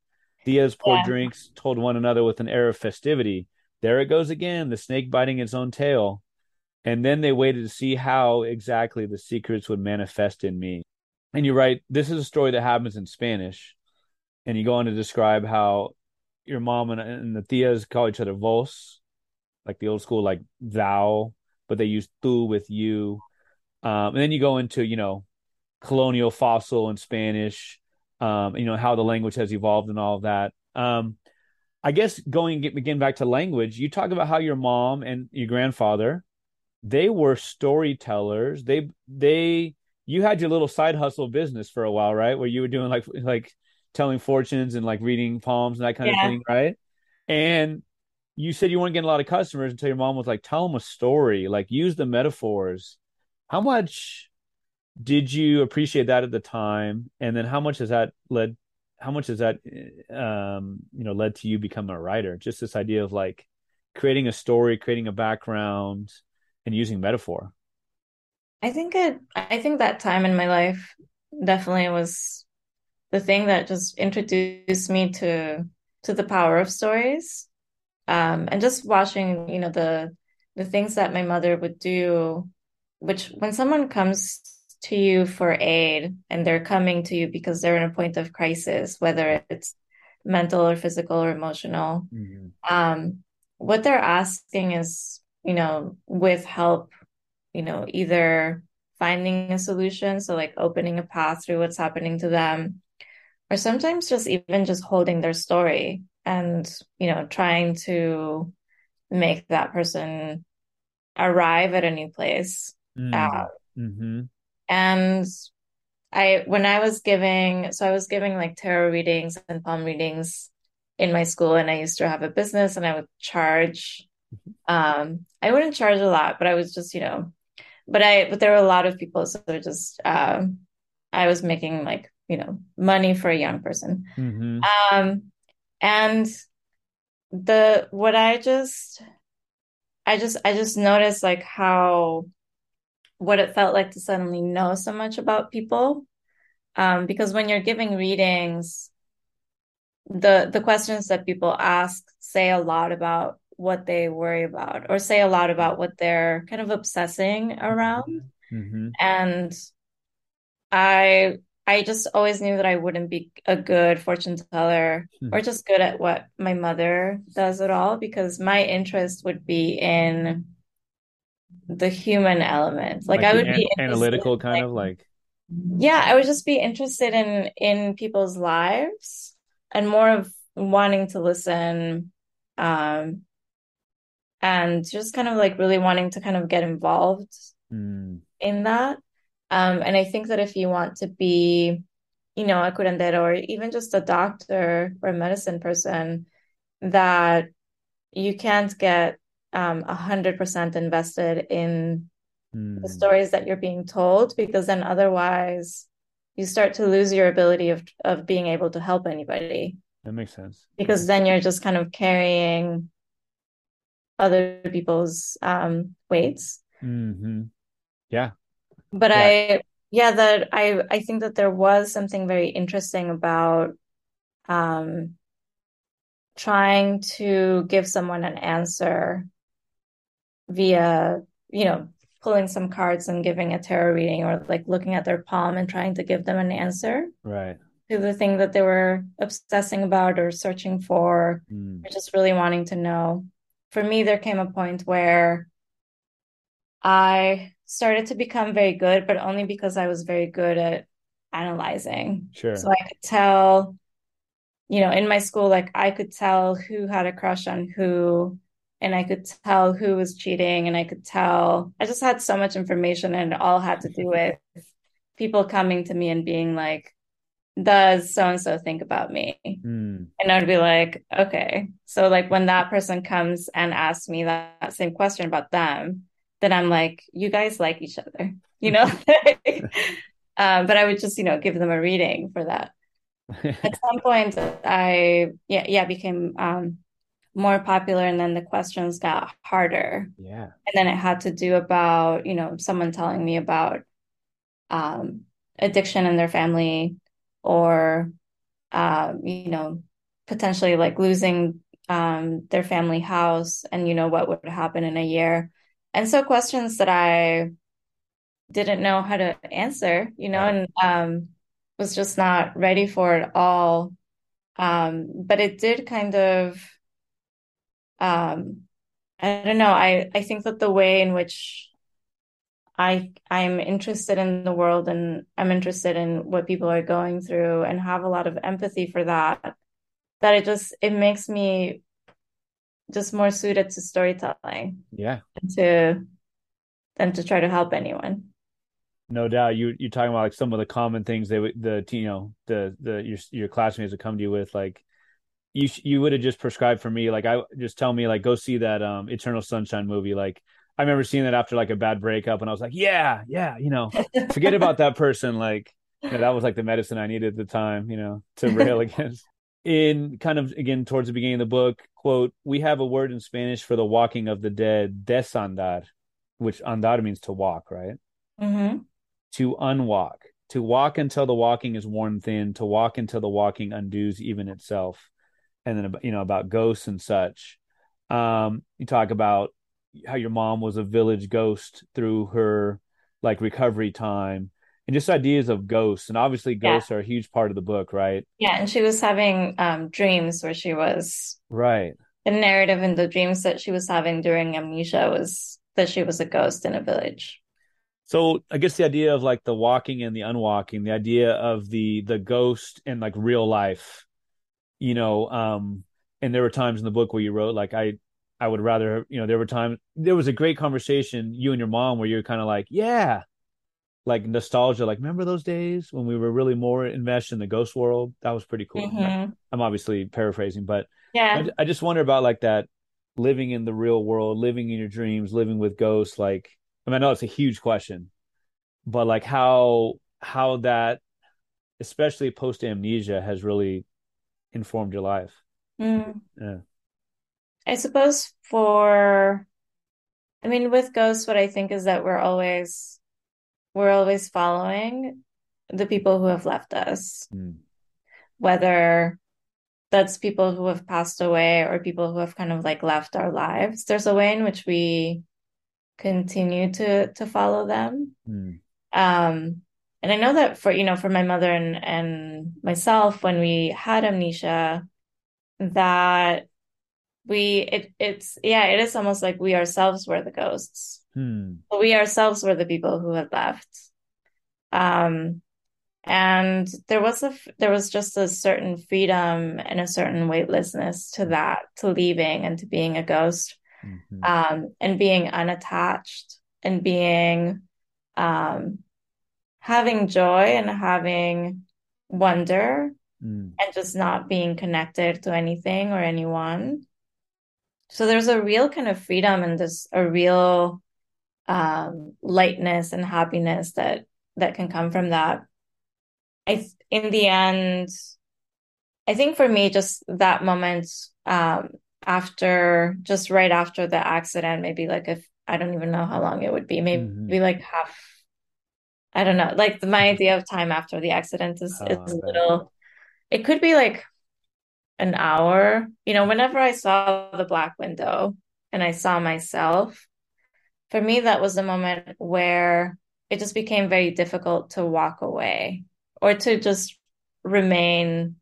Diaz poured yeah. drinks, told one another with an air of festivity, 'There it goes again, the snake biting its own tail.' And then they waited to see how exactly the secrets would manifest in me." And you're right. This is a story that happens in Spanish. And you go on to describe how your mom and, and the tias call each other vos, like the old school, like thou, but they use tu with you. Um, and then you go into, you know, colonial fossil in Spanish, um, you know, how the language has evolved and all of that. Um, I guess going get, again back to language, you talk about how your mom and your grandfather, they were storytellers. They, they, you had your little side hustle business for a while, right? Where you were doing like, like, telling fortunes and like reading palms and that kind yeah. of thing. Right. And you said you weren't getting a lot of customers until your mom was like, "Tell them a story, like use the metaphors." How much did you appreciate that at the time? And then how much has that led? How much has that, um, you know, led to you becoming a writer? Just this idea of like, creating a story, creating a background, and using metaphor? I think it, I think that time in my life definitely was the thing that just introduced me to to the power of stories, um, and just watching, you know, the the things that my mother would do. Which, when someone comes to you for aid and they're coming to you because they're in a point of crisis, whether it's mental or physical or emotional, mm-hmm. um, what they're asking is, you know, with help, you know, either finding a solution, so like opening a path through what's happening to them, or sometimes just even just holding their story and, you know, trying to make that person arrive at a new place. Mm. Um, mm-hmm. And I, when I was giving, so I was giving like tarot readings and palm readings in my school, and I used to have a business, and I would charge, um, I wouldn't charge a lot, but I was just, you know, but I, but there were a lot of people. So just, um, I was making like, you know, money for a young person. Mm-hmm. Um, and the, what I just, I just, I just noticed like how, what it felt like to suddenly know so much about people. Um, because when you're giving readings, the the questions that people ask say a lot about what they worry about, or say a lot about what they're kind of obsessing around. Mm-hmm. And I I just always knew that I wouldn't be a good fortune teller, mm-hmm. or just good at what my mother does at all, because my interest would be in the human element. Like, like I would an- be analytical kind like, of like, yeah, I would just be interested in, in people's lives, and more of wanting to listen, um, and just kind of like really wanting to kind of get involved mm. in that. Um, and I think that if you want to be, you know, a curandero, or even just a doctor or a medicine person, that you can't get Um, one hundred percent invested in mm. the stories that you're being told, because then otherwise you start to lose your ability of of being able to help anybody. That makes sense. Because then you're just kind of carrying other people's um, weights. Mm-hmm. Yeah. But yeah. I, yeah, that I, I think that there was something very interesting about um, trying to give someone an answer via, you know, pulling some cards and giving a tarot reading, or like looking at their palm and trying to give them an answer, right, to the thing that they were obsessing about or searching for, mm. or just really wanting to know. For me, there came a point where I started to become very good, but only because I was very good at analyzing. Sure. So I could tell, you know, in my school, like I could tell who had a crush on who, and I could tell who was cheating, and I could tell, I just had so much information, and it all had to do with people coming to me and being like, does so-and-so think about me? Mm. And I'd be like, okay. So like when that person comes and asks me that, that same question about them, then I'm like, you guys like each other, you know? um, but I would just, you know, give them a reading for that. At some point I, yeah, yeah, became, um, more popular, and then the questions got harder. Yeah. And then it had to do about, you know, someone telling me about um addiction in their family, or uh, you know, potentially like losing um their family house, and you know, what would happen in a year. And so questions that I didn't know how to answer, you know, and um was just not ready for it all. Um, but it did kind of Um, I don't know. I, I think that the way in which I I'm interested in the world, and I'm interested in what people are going through, and have a lot of empathy for that, that it just, it makes me just more suited to storytelling. Yeah. To than to try to help anyone. No doubt. You you're talking about like some of the common things they would, the you know the the your your classmates would come to you with, like, You you would have just prescribed for me, like, I just tell me, like, go see that um Eternal Sunshine movie. Like, I remember seeing that after like a bad breakup, and I was like, yeah, yeah, you know, forget about that person. Like, you know, that was like the medicine I needed at the time, you know, to rail against. in kind of, again, towards the beginning of the book, quote, we have a word in Spanish for the walking of the dead, desandar, which andar means to walk, right? Mm-hmm. To unwalk, to walk until the walking is worn thin, to walk until the walking undoes even itself. And then, you know, about ghosts and such. Um, you talk about how your mom was a village ghost through her, like, recovery time, and just ideas of ghosts. And obviously ghosts yeah. are a huge part of the book, right? Yeah. And she was having um, dreams where she was. Right. The narrative in the dreams that she was having during amnesia was that she was a ghost in a village. So I guess the idea of, like, the walking and the unwalking, the idea of the the ghost and, like, real life, you know, um, and there were times in the book where you wrote, like, I, I would rather, you know, there were times, there was a great conversation, you and your mom, where you're kind of like, yeah, like nostalgia, like, remember those days when we were really more enmeshed in the ghost world? That was pretty cool. Mm-hmm. I'm obviously paraphrasing, but yeah, I, I just wonder about, like, that living in the real world, living in your dreams, living with ghosts, like, I mean, I know it's a huge question, but, like, how how that, especially post-amnesia, has really informed your life. Mm. Yeah. I suppose for, I mean, with ghosts, what I think is that we're always, we're always following the people who have left us, mm. whether that's people who have passed away or people who have kind of, like, left our lives. There's a way in which we continue to to follow them. Mm. Um, and I know that for, you know, for my mother and, and myself, when we had amnesia, that we, it it's, yeah, it is almost like we ourselves were the ghosts. Hmm. But we ourselves were the people who had left. Um, and there was a, there was just a certain freedom and a certain weightlessness to that, to leaving and to being a ghost. Mm-hmm. Um, and being unattached and being, um, having joy and having wonder mm. and just not being connected to anything or anyone. So there's a real kind of freedom and just a real, um, lightness and happiness that, that can come from that. I, th- in the end, I think for me, just that moment, um, after just right after the accident, maybe like if I don't even know how long it would be, maybe mm-hmm. like half, I don't know, like my idea of time after the accident is, oh, is a little, it could be like an hour, you know, whenever I saw the black window and I saw myself, for me, that was the moment where it just became very difficult to walk away or to just remain.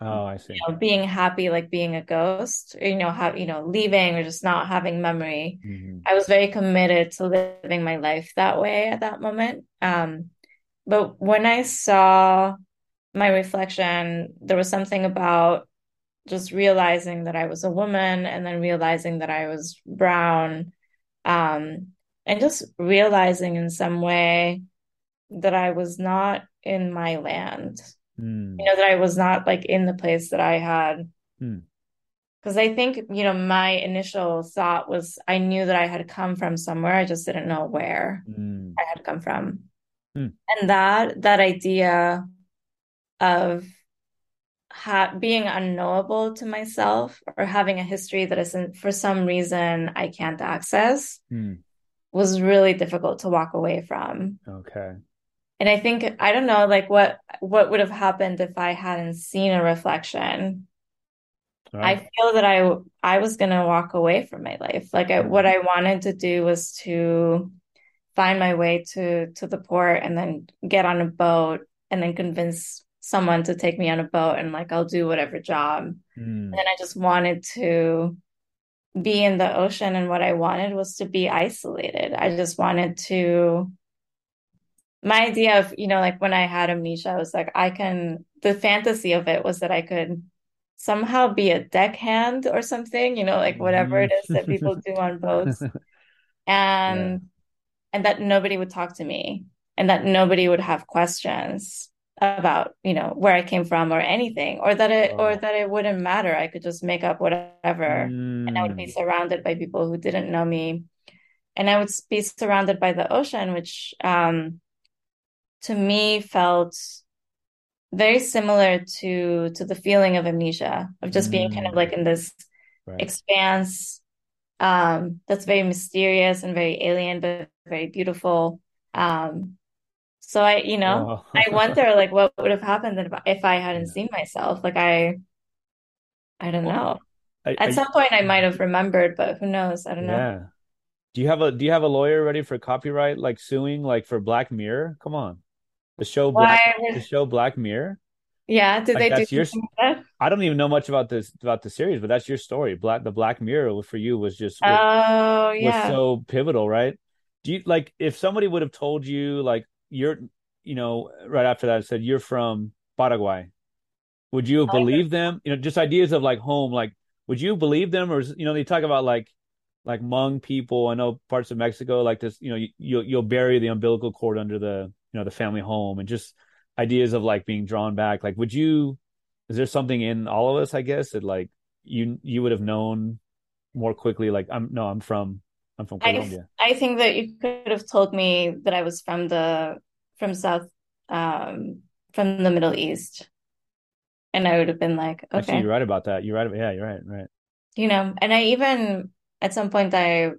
Oh, I see. You know, being happy, like being a ghost, you know, how, you know, leaving or just not having memory. Mm-hmm. I was very committed to living my life that way at that moment. Um, but when I saw my reflection, there was something about just realizing that I was a woman and then realizing that I was brown, um, and just realizing in some way that I was not in my land. Mm. You know, that I was not like in the place that I had, because mm. I think, you know, my initial thought was I knew that I had come from somewhere, I just didn't know where mm. I had come from. Mm. And that that idea of ha- being unknowable to myself or having a history that isn't, for some reason I can't access mm. was really difficult to walk away from. Okay. And I think, I don't know, like what, what would have happened if I hadn't seen a reflection. Right. I feel that I, I was going to walk away from my life. Like I, what I wanted to do was to find my way to, to the port and then get on a boat and then convince someone to take me on a boat and like, I'll do whatever job. Mm. And then I just wanted to be in the ocean. And what I wanted was to be isolated. I just wanted to, my idea of, you know, like when I had amnesia, I was like, I can, the fantasy of it was that I could somehow be a deckhand or something, you know, like whatever it is that people do on boats. And, yeah. and that nobody would talk to me and that nobody would have questions about, you know, where I came from or anything, or that it, oh. or that it wouldn't matter. I could just make up whatever mm. and I would be surrounded by people who didn't know me. And I would be surrounded by the ocean, which, um, to me felt very similar to to the feeling of amnesia, of just mm. being kind of like in this right. expanse um, that's very mysterious and very alien, but very beautiful. Um, so I, you know, wow. I wonder like what would have happened if, if I hadn't yeah. seen myself. Like I, I don't well, know. I, At I, some point I might have remembered, but who knows? I don't yeah. know. Do you have a Do you have a lawyer ready for copyright, like suing, like for Black Mirror? Come on, the show Black Why? the show Black Mirror. Yeah, do like, they do your, like that? I don't even know much about this about the series, but that's your story. Black the Black Mirror for you was just was, oh yeah was so pivotal, right? Do you like if somebody would have told you like you're you know right after that said you're from Paraguay, would you have believed them? You know, just ideas of like home, like would you believe them? Or you know they talk about like. Like Hmong people, I know parts of Mexico like this. You know, you, you'll you'll bury the umbilical cord under the you know the family home, and just ideas of like being drawn back. Like, would you? Is there something in all of us, I guess, that like you you would have known more quickly? Like, I'm no, I'm from I'm from Colombia. I, I think that you could have told me that I was from the from South um, from the Middle East, and I would have been like, okay, actually, you're right about that. You're right. Yeah, you're right. Right. You know, and I even. At some point, I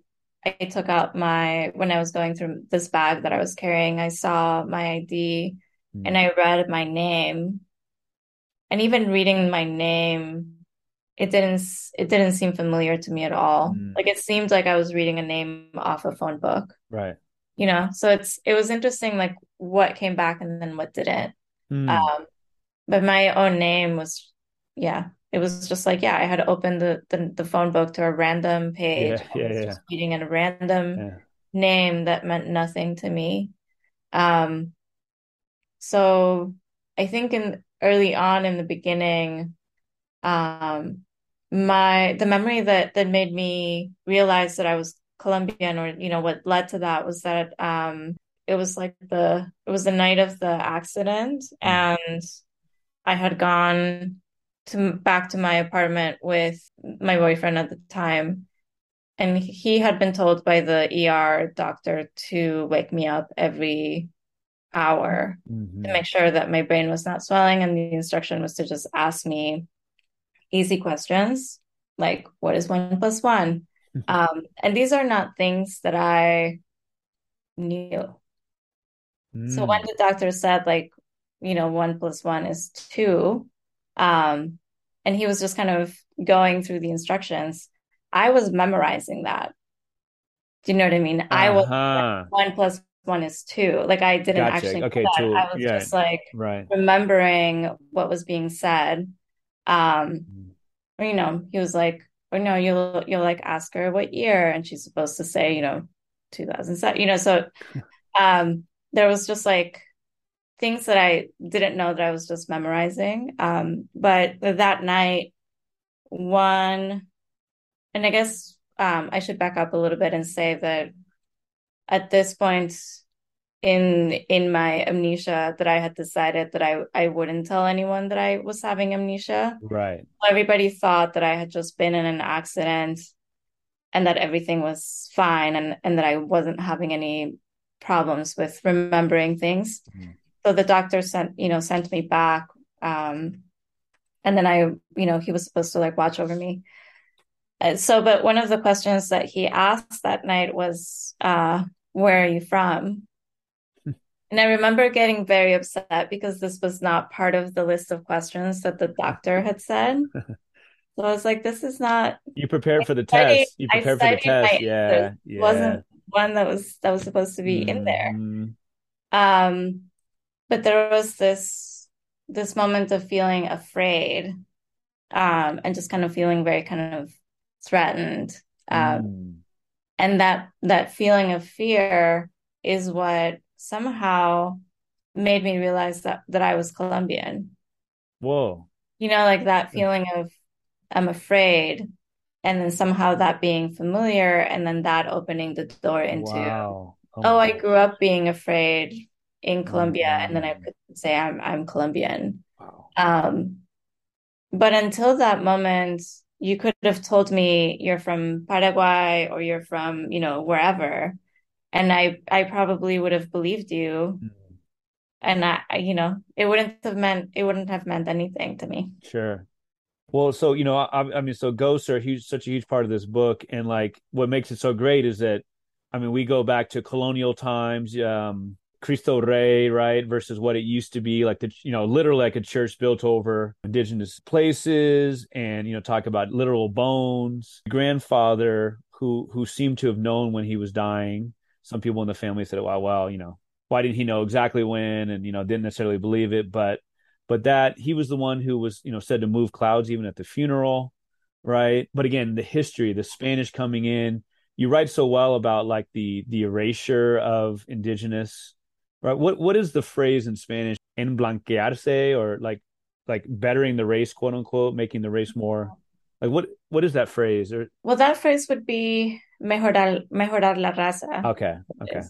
I took out my, when I was going through this bag that I was carrying, I saw my I D mm. and I read my name. And even reading my name, it didn't it didn't seem familiar to me at all. Mm. Like it seemed like I was reading a name off a phone book. Right. You know, so it's it was interesting, like what came back and then what didn't. Mm. Um, but my own name was, yeah. It was just like, yeah, I had opened the, the, the phone book to a random page. Yeah, yeah, I was yeah. just reading at a random yeah. name that meant nothing to me. Um, so I think in early on in the beginning, um, my the memory that, that made me realize that I was Colombian, or you know what led to that, was that um, it was like the it was the night of the accident, and I had gone. To back to my apartment with my boyfriend at the time, and he had been told by the E R doctor to wake me up every hour mm-hmm. to make sure that my brain was not swelling, and the instruction was to just ask me easy questions like what is one plus one mm-hmm. um, and these are not things that I knew mm. So when the doctor said like you know one plus one is two, Um, and he was just kind of going through the instructions, I was memorizing that. Do you know what I mean? Uh-huh. I was like, one plus one is two. Like I didn't gotcha. actually. Okay, that. Two. I was yeah. just like right. remembering what was being said. Um, or, you know, he was like, "Oh no, you'll you'll like ask her what year," and she's supposed to say, you know, two thousand seven. You know, so um, there was just like. Things that I didn't know that I was just memorizing. Um, but that night, one, and I guess um, I should back up a little bit and say that at this point in in my amnesia that I had decided that I, I wouldn't tell anyone that I was having amnesia. Right. Everybody thought that I had just been in an accident and that everything was fine and, and that I wasn't having any problems with remembering things. Mm-hmm. So the doctor sent, you know, sent me back. Um, and then I, you know, he was supposed to like watch over me. Uh, so, but one of the questions that he asked that night was, uh, where are you from? And I remember getting very upset because this was not part of the list of questions that the doctor had said. So I was like, this is not. You prepared for the studied, test. You prepared for the test. Yeah. yeah. Wasn't one that was, that was supposed to be mm-hmm. in there. Um, But there was this this moment of feeling afraid um, and just kind of feeling very kind of threatened. Um, mm. And that that feeling of fear is what somehow made me realize that, that I was Colombian. Whoa. You know, like that feeling of I'm afraid. And then somehow that being familiar and then that opening the door into, wow. oh, oh I grew up being afraid in Colombia, and then I could say I'm I'm Colombian. Wow. Um, but until that moment, you could have told me you're from Paraguay or you're from, you know, wherever, and I I probably would have believed you. Mm. And I, you know, it wouldn't have meant, it wouldn't have meant anything to me. Sure. Well, so, you know, I, I mean, so ghosts are huge, such a huge part of this book. And like, what makes it so great is that, I mean, we go back to colonial times, um, Cristo Rey, right, versus what it used to be, like the, you know, literally like a church built over indigenous places, and, you know, talk about literal bones. Grandfather who who seemed to have known when he was dying. Some people in the family said, wow, well, you know, why didn't he know exactly when? And, you know, didn't necessarily believe it. But but that he was the one who was, you know, said to move clouds even at the funeral. Right. But again, the history, the Spanish coming in, you write so well about like the the erasure of indigenous. Right. What what is the phrase in Spanish, en blanquearse, or like like bettering the race, quote unquote, making the race more, like what what is that phrase? Or well, that phrase would be mejorar mejorar la raza. Okay. Okay.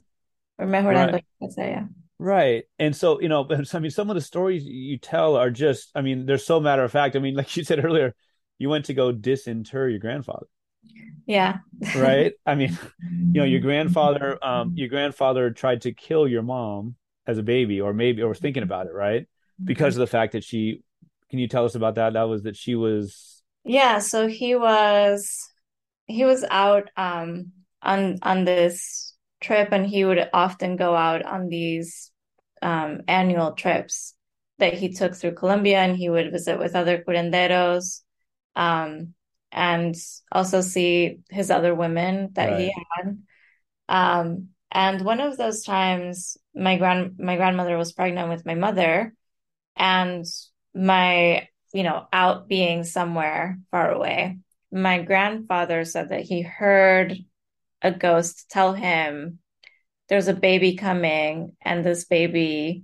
Or mejorar la raza, yeah. Right. And so, you know, I mean, some of the stories you tell are just, I mean, they're so matter of fact. I mean, like you said earlier, you went to go disinter your grandfather. Yeah. Right. I mean, you know, your grandfather, um, your grandfather tried to kill your mom as a baby, or maybe, or was thinking about it. Right. Because of the fact that she, can you tell us about that? That was that she was. Yeah. So he was, he was out um, on, on this trip, and he would often go out on these um, annual trips that he took through Colombia, and he would visit with other curanderos. Um, and also see his other women that right. he had. Um, and one of those times, my grand my grandmother was pregnant with my mother, and my, you know, out being somewhere far away, my grandfather said that he heard a ghost tell him, there's a baby coming, and this baby,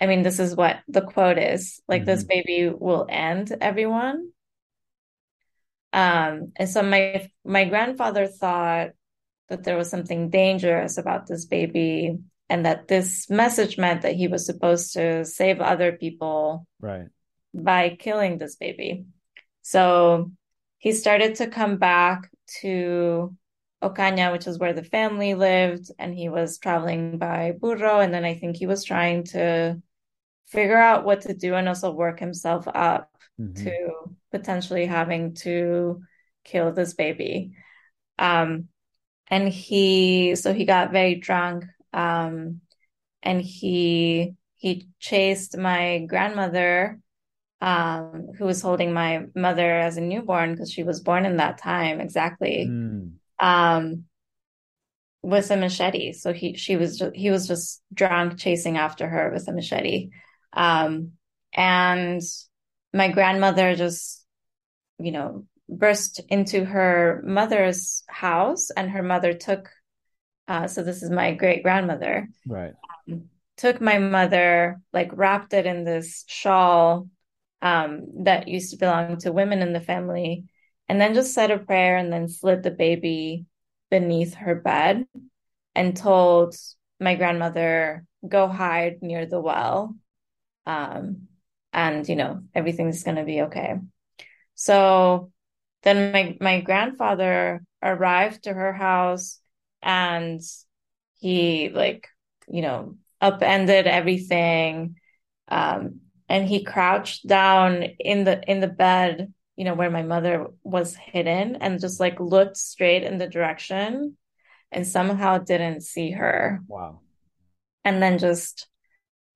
I mean, this is what the quote is, like, mm-hmm. this baby will end everyone. Um, and so my, my grandfather thought that there was something dangerous about this baby, and that this message meant that he was supposed to save other people right. by killing this baby. So he started to come back to Ocaña, which is where the family lived. And he was traveling by burro. And then I think he was trying to figure out what to do, and also work himself up mm-hmm. to potentially having to kill this baby. Um, and he, so he got very drunk, um, and he, he chased my grandmother, um, who was holding my mother as a newborn, because she was born in that time. Exactly. Mm. Um, with a machete. So he, she was, just, he was just drunk chasing after her with a machete. Um, and my grandmother just, you know, burst into her mother's house, and her mother took, uh, so this is my great grandmother, right? Um, took my mother, like wrapped it in this shawl, um, that used to belong to women in the family, and then just said a prayer, and then slid the baby beneath her bed, and told my grandmother, go hide near the well. Um, And, you know, everything's going to be okay. So then my, my grandfather arrived to her house, and he, like, you know, upended everything. Um, and he crouched down in the in the bed, you know, where my mother was hidden, and just like looked straight in the direction, and somehow didn't see her. Wow. And then just,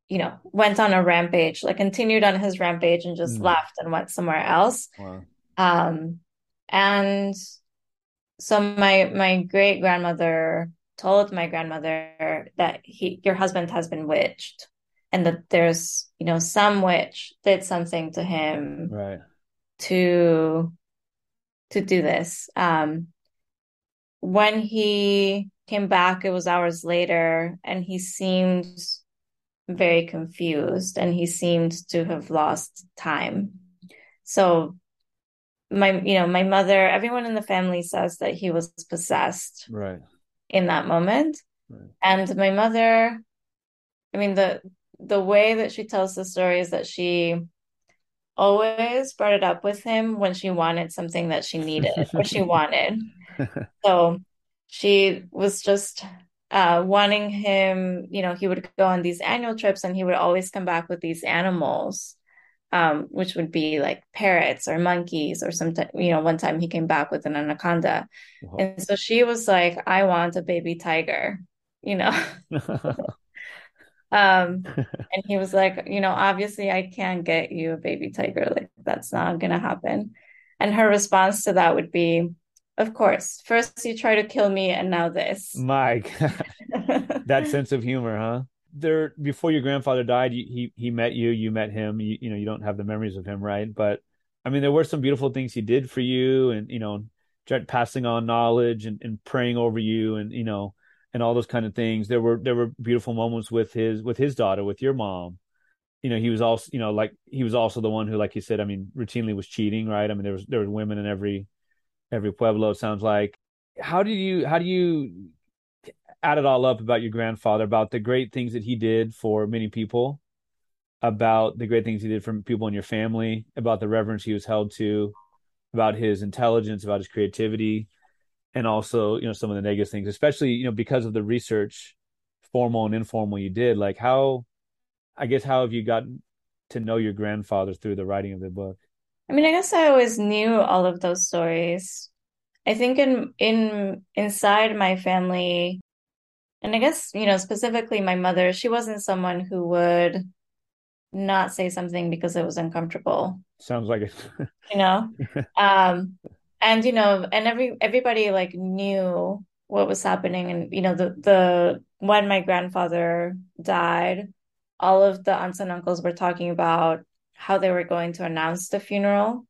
you know, went on a rampage, like continued on his rampage, and just mm. left and went somewhere else. Wow. Um, and so my, my great grandmother told my grandmother that he, your husband has been witched, and that there's, you know, some witch did something to him right. to, to do this. Um, when he came back, it was hours later, and he seemed very confused, and he seemed to have lost time. So my, you know, my mother, everyone in the family says that he was possessed right. in that moment. Right. And my mother, I mean, the, the way that she tells the story is that she always brought it up with him when she wanted something that she needed, or she wanted. So she was just uh, wanting him, you know, he would go on these annual trips and he would always come back with these animals, um, which would be like parrots or monkeys or sometimes, you know, one time he came back with an anaconda. Uh-huh. And so she was like, I want a baby tiger, you know. Um, and he was like, you know, obviously I can't get you a baby tiger. Like, that's not going to happen. And her response to that would be, of course, first you try to kill me and now this. My God. That sense of humor, huh? There, before your grandfather died, he, he met you, you met him, you, you know, you don't have the memories of him, right? But I mean, there were some beautiful things he did for you and, you know, passing on knowledge and, and praying over you and, you know, and all those kind of things. There were there were beautiful moments with his with his daughter, with your mom. You know, he was also, you know, like he was also the one who, like you said, I mean, routinely was cheating, right? I mean, there was there were women in every every pueblo, it sounds like. How do you how do you add it all up about your grandfather, about the great things that he did for many people, about the great things he did for people in your family, about the reverence he was held to, about his intelligence, about his creativity? And also, you know, some of the negative things, especially, you know, because of the research, formal and informal, you did. Like, how, I guess, how have you gotten to know your grandfather through the writing of the book? I mean, I guess I always knew all of those stories. I think in in inside my family, and I guess, you know, specifically my mother, she wasn't someone who would not say something because it was uncomfortable. Sounds like it. You know? Um And, you know, and every everybody, like, knew what was happening. And, you know, the, the when my grandfather died, all of the aunts and uncles were talking about how they were going to announce the funeral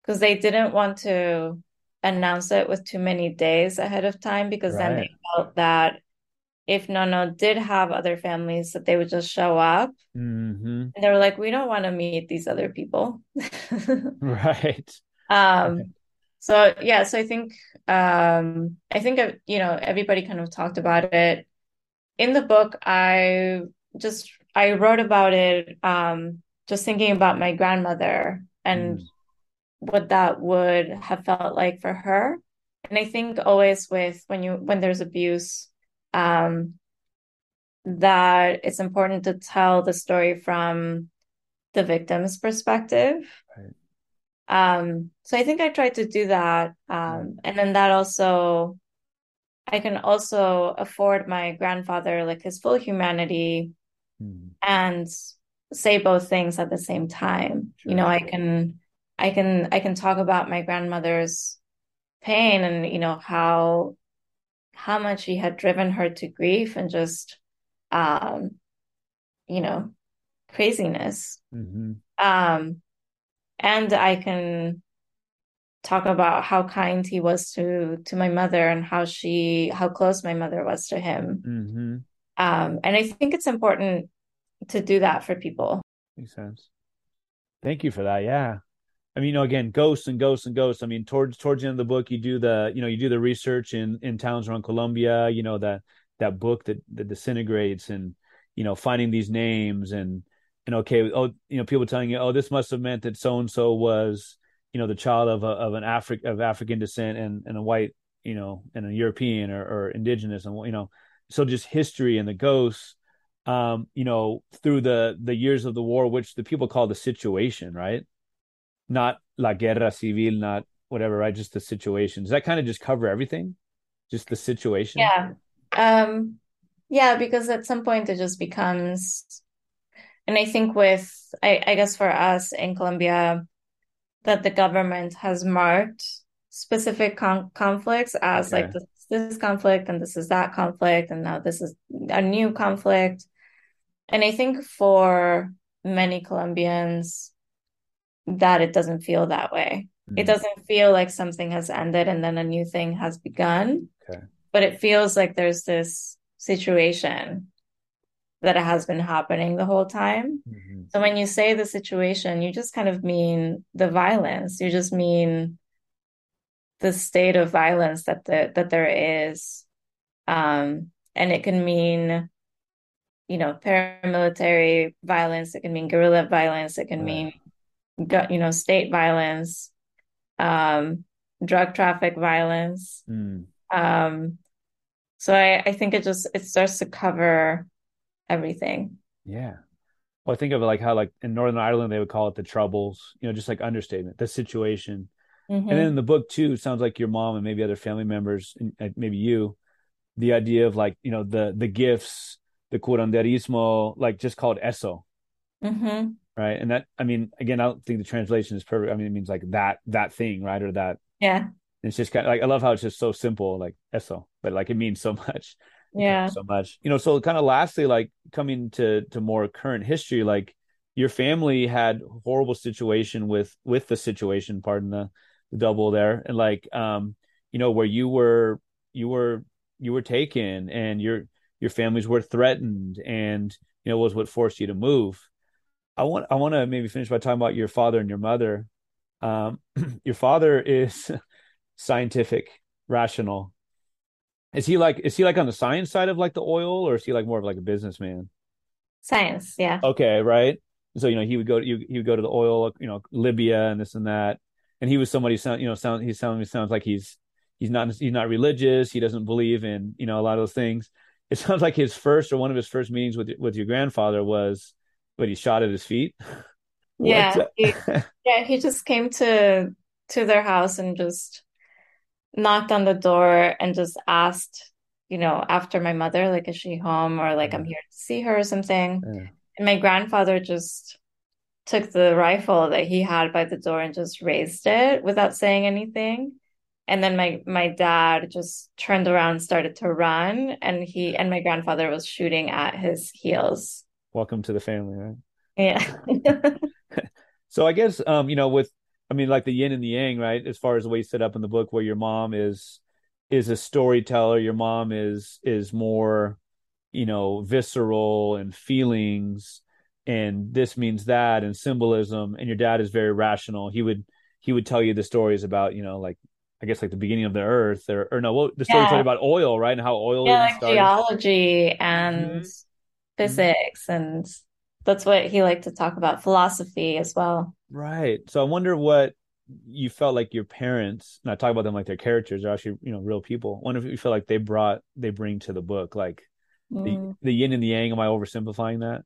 because they didn't want to announce it with too many days ahead of time because right. Then they felt that if Nono did have other families, that they would just show up. Mm-hmm. And they were like, we don't want to meet these other people. Right. Um. Right. So, yeah, so I think, um, I think, you know, everybody kind of talked about it. In the book, I just, I wrote about it, um, just thinking about my grandmother and mm. what that would have felt like for her. And I think always with, when you, when there's abuse, um, that it's important to tell the story from the victim's perspective. Right. Um, so I think I tried to do that. Um, and then that also, I can also afford my grandfather, like, his full humanity mm. and say both things at the same time. Sure. You know, I can, I can, I can talk about my grandmother's pain and, you know, how, how much he had driven her to grief and just, um, you know, craziness. Mm-hmm. Um, And I can talk about how kind he was to, to my mother and how she, how close my mother was to him. Mm-hmm. Um, and I think it's important to do that for people. Makes sense. Thank you for that. Yeah. I mean, you know, again, ghosts and ghosts and ghosts. I mean, towards, towards the end of the book, you do the, you know, you do the research in, in towns around Colombia, you know, that, that book that, that disintegrates and, you know, finding these names and, And okay, oh, you know, people telling you, oh, this must have meant that so and so was, you know, the child of a, of an Afri- of African descent and, and a white, you know, and a European or, or indigenous, and you know, so just history and the ghosts, um, you know, through the the years of the war, which the people call the situation, right? Not la guerra civil, not whatever, right? Just the situation. Does that kind of just cover everything? Just the situation? Yeah, um, yeah, because at some point it just becomes. And I think with, I, I guess for us in Colombia, that the government has marked specific con- conflicts as okay. like this, this conflict and this is that conflict. And now this is a new conflict. And I think for many Colombians that it doesn't feel that way. Mm. It doesn't feel like something has ended and then a new thing has begun. Okay. But it feels like there's this situation that it has been happening the whole time. Mm-hmm. So when you say the situation, you just kind of mean the violence. You just mean the state of violence that the, that there is. Um, and it can mean, you know, paramilitary violence. It can mean guerrilla violence. It can right. mean, you know, state violence, um, drug traffic violence. Mm. Um, So I, I think it just, it starts to cover everything. Yeah. Well, I think of it like how, like in Northern Ireland, they would call it the troubles, you know, just like understatement, the situation. Mm-hmm. And then in the book too, it sounds like your mom and maybe other family members, and maybe you, the idea of like, you know, the, the gifts, the curanderismo, like just called eso. Mm-hmm. Right. And that, I mean, again, I don't think the translation is perfect. I mean, it means like that, that thing, right. Or that. Yeah. And it's just kind of like, I love how it's just so simple, like eso, but like, it means so much. Yeah. So much, you know, so kind of lastly, like coming to, to more current history, like your family had a horrible situation with, with the situation, pardon the, the double there. And like, um, you know, where you were, you were, you were taken and your, your families were threatened and, you know, was what forced you to move. I want, I want to maybe finish by talking about your father and your mother. Um, your father is scientific, rational. Is he like, is he like on the science side of like the oil, or is he like more of like a businessman? Science. Yeah. Okay. Right. So, you know, he would go to, he would go to the oil, you know, Libya and this and that. And he was somebody, sound, you know, sound, he sounds, sounds like he's, he's not, he's not religious. He doesn't believe in, you know, a lot of those things. It sounds like his first or one of his first meetings with, with your grandfather was, but he shot at his feet. Yeah. he, yeah. He just came to, to their house and just knocked on the door and just asked, you know, after my mother, like, is she home, or like, yeah. I'm here to see her or something. Yeah. And my grandfather just took the rifle that he had by the door and just raised it without saying anything. And then my, my dad just turned around and started to run, and he, and my grandfather was shooting at his heels. Welcome to the family, right? Yeah. So I guess, um, you know, with, I mean, like the yin and the yang, right? As far as the way you set up in the book, where your mom is is a storyteller, your mom is is more, you know, visceral and feelings, and this means that, and symbolism, and your dad is very rational. He would he would tell you the stories about, you know, like I guess like the beginning of the earth, or or no, well, the story yeah. about oil, right? And how oil yeah, like started. Geology and mm-hmm. physics, and that's what he liked to talk about, philosophy as well. Right. So I wonder what you felt like your parents, and I talk about them like their characters, they're actually, you know, real people. I wonder if you feel like they brought, they bring to the book, like mm. the, the yin and the yang. Am I oversimplifying that?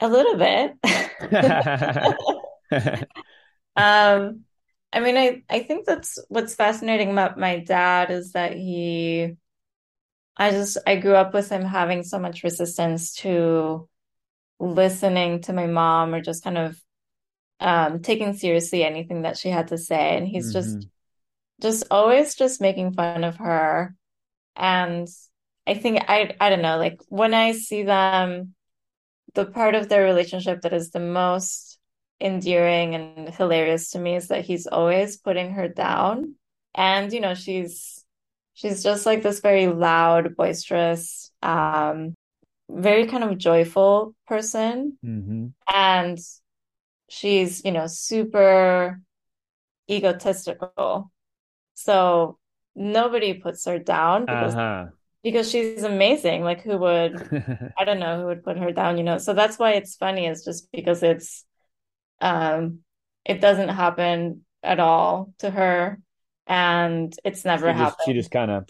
A little bit. um, I mean, I, I think that's what's fascinating about my dad is that he, I just, I grew up with him having so much resistance to listening to my mom, or just kind of Um, taking seriously anything that she had to say. And he's mm-hmm. just just always just making fun of her. And I think I I don't know, like when I see them, the part of their relationship that is the most endearing and hilarious to me is that he's always putting her down. And you know, she's she's just like this very loud, boisterous, um, very kind of joyful person. Mm-hmm. And she's, you know, super egotistical. So nobody puts her down because, uh-huh. because she's amazing. Like who would, I don't know who would put her down, you know? So that's why it's funny, is just because it's, um, it doesn't happen at all to her, and it's never she just, happened. She just kind of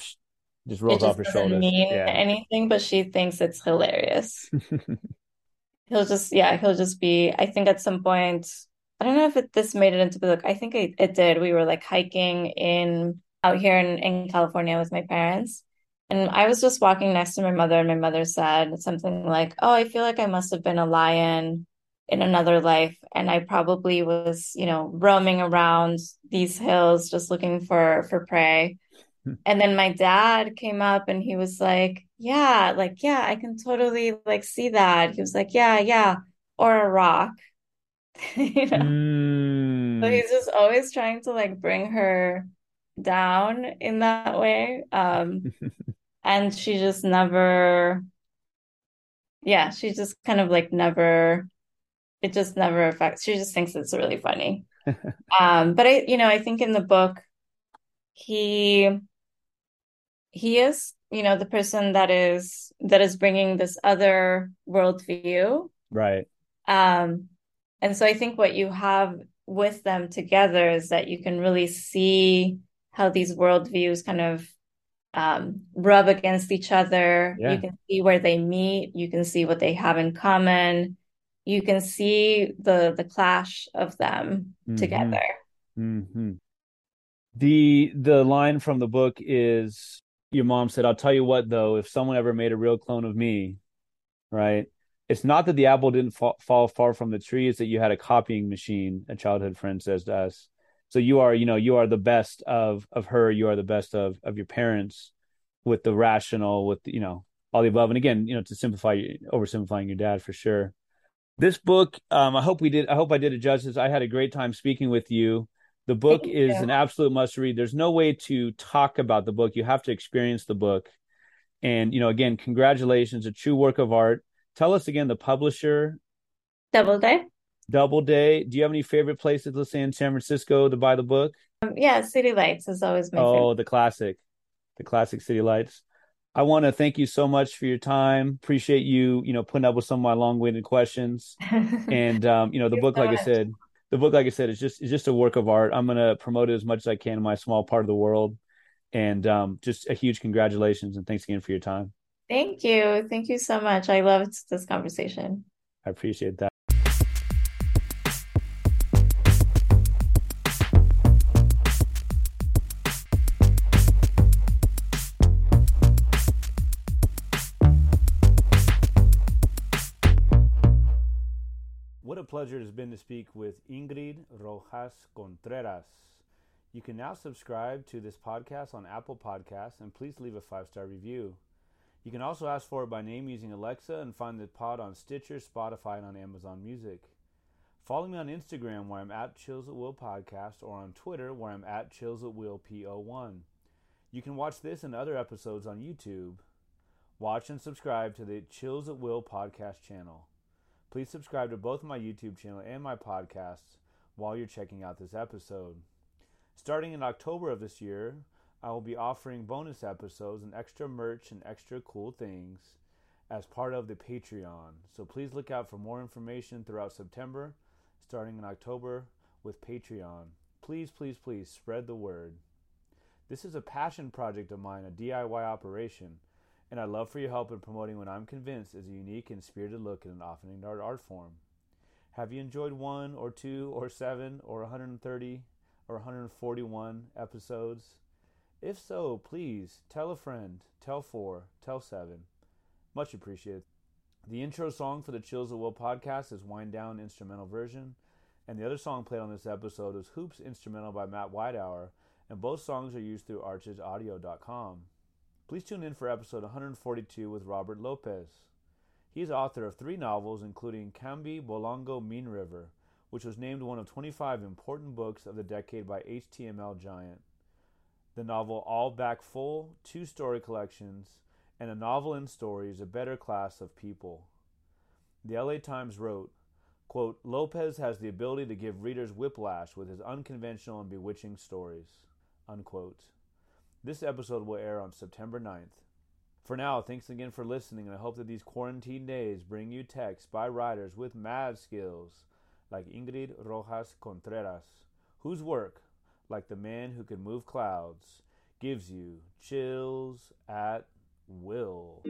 just rolls it off just her shoulders. It doesn't mean yeah. anything, but she thinks it's hilarious. He'll just, yeah, he'll just be, I think at some point, I don't know if it, this made it into the book. I think it, it did. We were like hiking in out here in, in California with my parents. And I was just walking next to my mother, and my mother said something like, oh, I feel like I must have been a lion in another life. And I probably was, you know, roaming around these hills, just looking for, for prey. And then my dad came up and he was like, yeah, like, yeah, I can totally like see that. He was like, yeah, yeah. Or a rock. You know? Mm. So he's just always trying to like bring her down in that way. Um, and she just never, yeah, she just kind of like never, it just never affects, she just thinks it's really funny. um, but I, you know, I think in the book, he, he is, you know, the person that is that is bringing this other worldview, right? Um, and so I think what you have with them together is that you can really see how these worldviews kind of um, rub against each other. Yeah. You can see where they meet. You can see what they have in common. You can see the the clash of them mm-hmm. together. Mm-hmm. The the line from the book is, your mom said, "I'll tell you what, though, if someone ever made a real clone of me," right? "It's not that the apple didn't fa- fall far from the tree. It's that you had a copying machine," a childhood friend says to us. So you are, you know, you are the best of of her. You are the best of of your parents, with the rational, with, you know, all the above. And again, you know, to simplify, oversimplifying your dad for sure. This book, um, I hope we did. I hope I did it justice. I had a great time speaking with you. The book Thank is you. An absolute must read. There's no way to talk about the book. You have to experience the book. And, you know, again, congratulations, a true work of art. Tell us again, the publisher. Doubleday. Doubleday. Do you have any favorite places, let's say in San Francisco, to buy the book? Um, yeah, City Lights is always my oh, favorite. Oh, the classic. The classic City Lights. I want to thank you so much for your time. Appreciate you, you know, putting up with some of my long-winded questions. And, um, you know, the book, so like much. I said, the book, like I said, is just, is just a work of art. I'm going to promote it as much as I can in my small part of the world. And um, just a huge congratulations. And thanks again for your time. Thank you. Thank you so much. I loved this conversation. I appreciate that. Pleasure it has been to speak with Ingrid Rojas Contreras. You can now subscribe to this podcast on Apple Podcasts, and please leave a five-star review. You can also ask for it by name using Alexa and find the pod on Stitcher, Spotify, and on Amazon Music. Follow me on Instagram, where I'm at Chills at Will Podcast, or on Twitter, where I'm at Chills at Will P O one. You can watch this and other episodes on YouTube. Watch and subscribe to the Chills at Will Podcast channel. Please subscribe to both my YouTube channel and my podcasts while you're checking out this episode. Starting in October of this year, I will be offering bonus episodes and extra merch and extra cool things as part of the Patreon. So please look out for more information throughout September, starting in October with Patreon. Please, please, please spread the word. This is a passion project of mine, a D I Y operation. And I'd love for your help in promoting what I'm convinced is a unique and spirited look at an often ignored art form. Have you enjoyed one or two or seven or one hundred thirty or one hundred forty-one episodes? If so, please tell a friend, tell four, tell seven. Much appreciated. The intro song for the Chills at Will podcast is Wind Down Instrumental Version, and the other song played on this episode is Hoops Instrumental by Matt Whitehour, and both songs are used through arches audio dot com. Please tune in for episode one hundred forty-two with Robert Lopez. He is author of three novels, including Cambi Bolongo Mean River, which was named one of twenty-five important books of the decade by H T M L Giant. The novel All Back Full, two story collections, and A Novel in Stories, A Better Class of People. The L A Times wrote, quote, "Lopez has the ability to give readers whiplash with his unconventional and bewitching stories," unquote. This episode will air on September ninth. For now, thanks again for listening, and I hope that these quarantine days bring you texts by writers with mad skills like Ingrid Rojas Contreras, whose work, like The Man Who Could Move Clouds, gives you chills at will.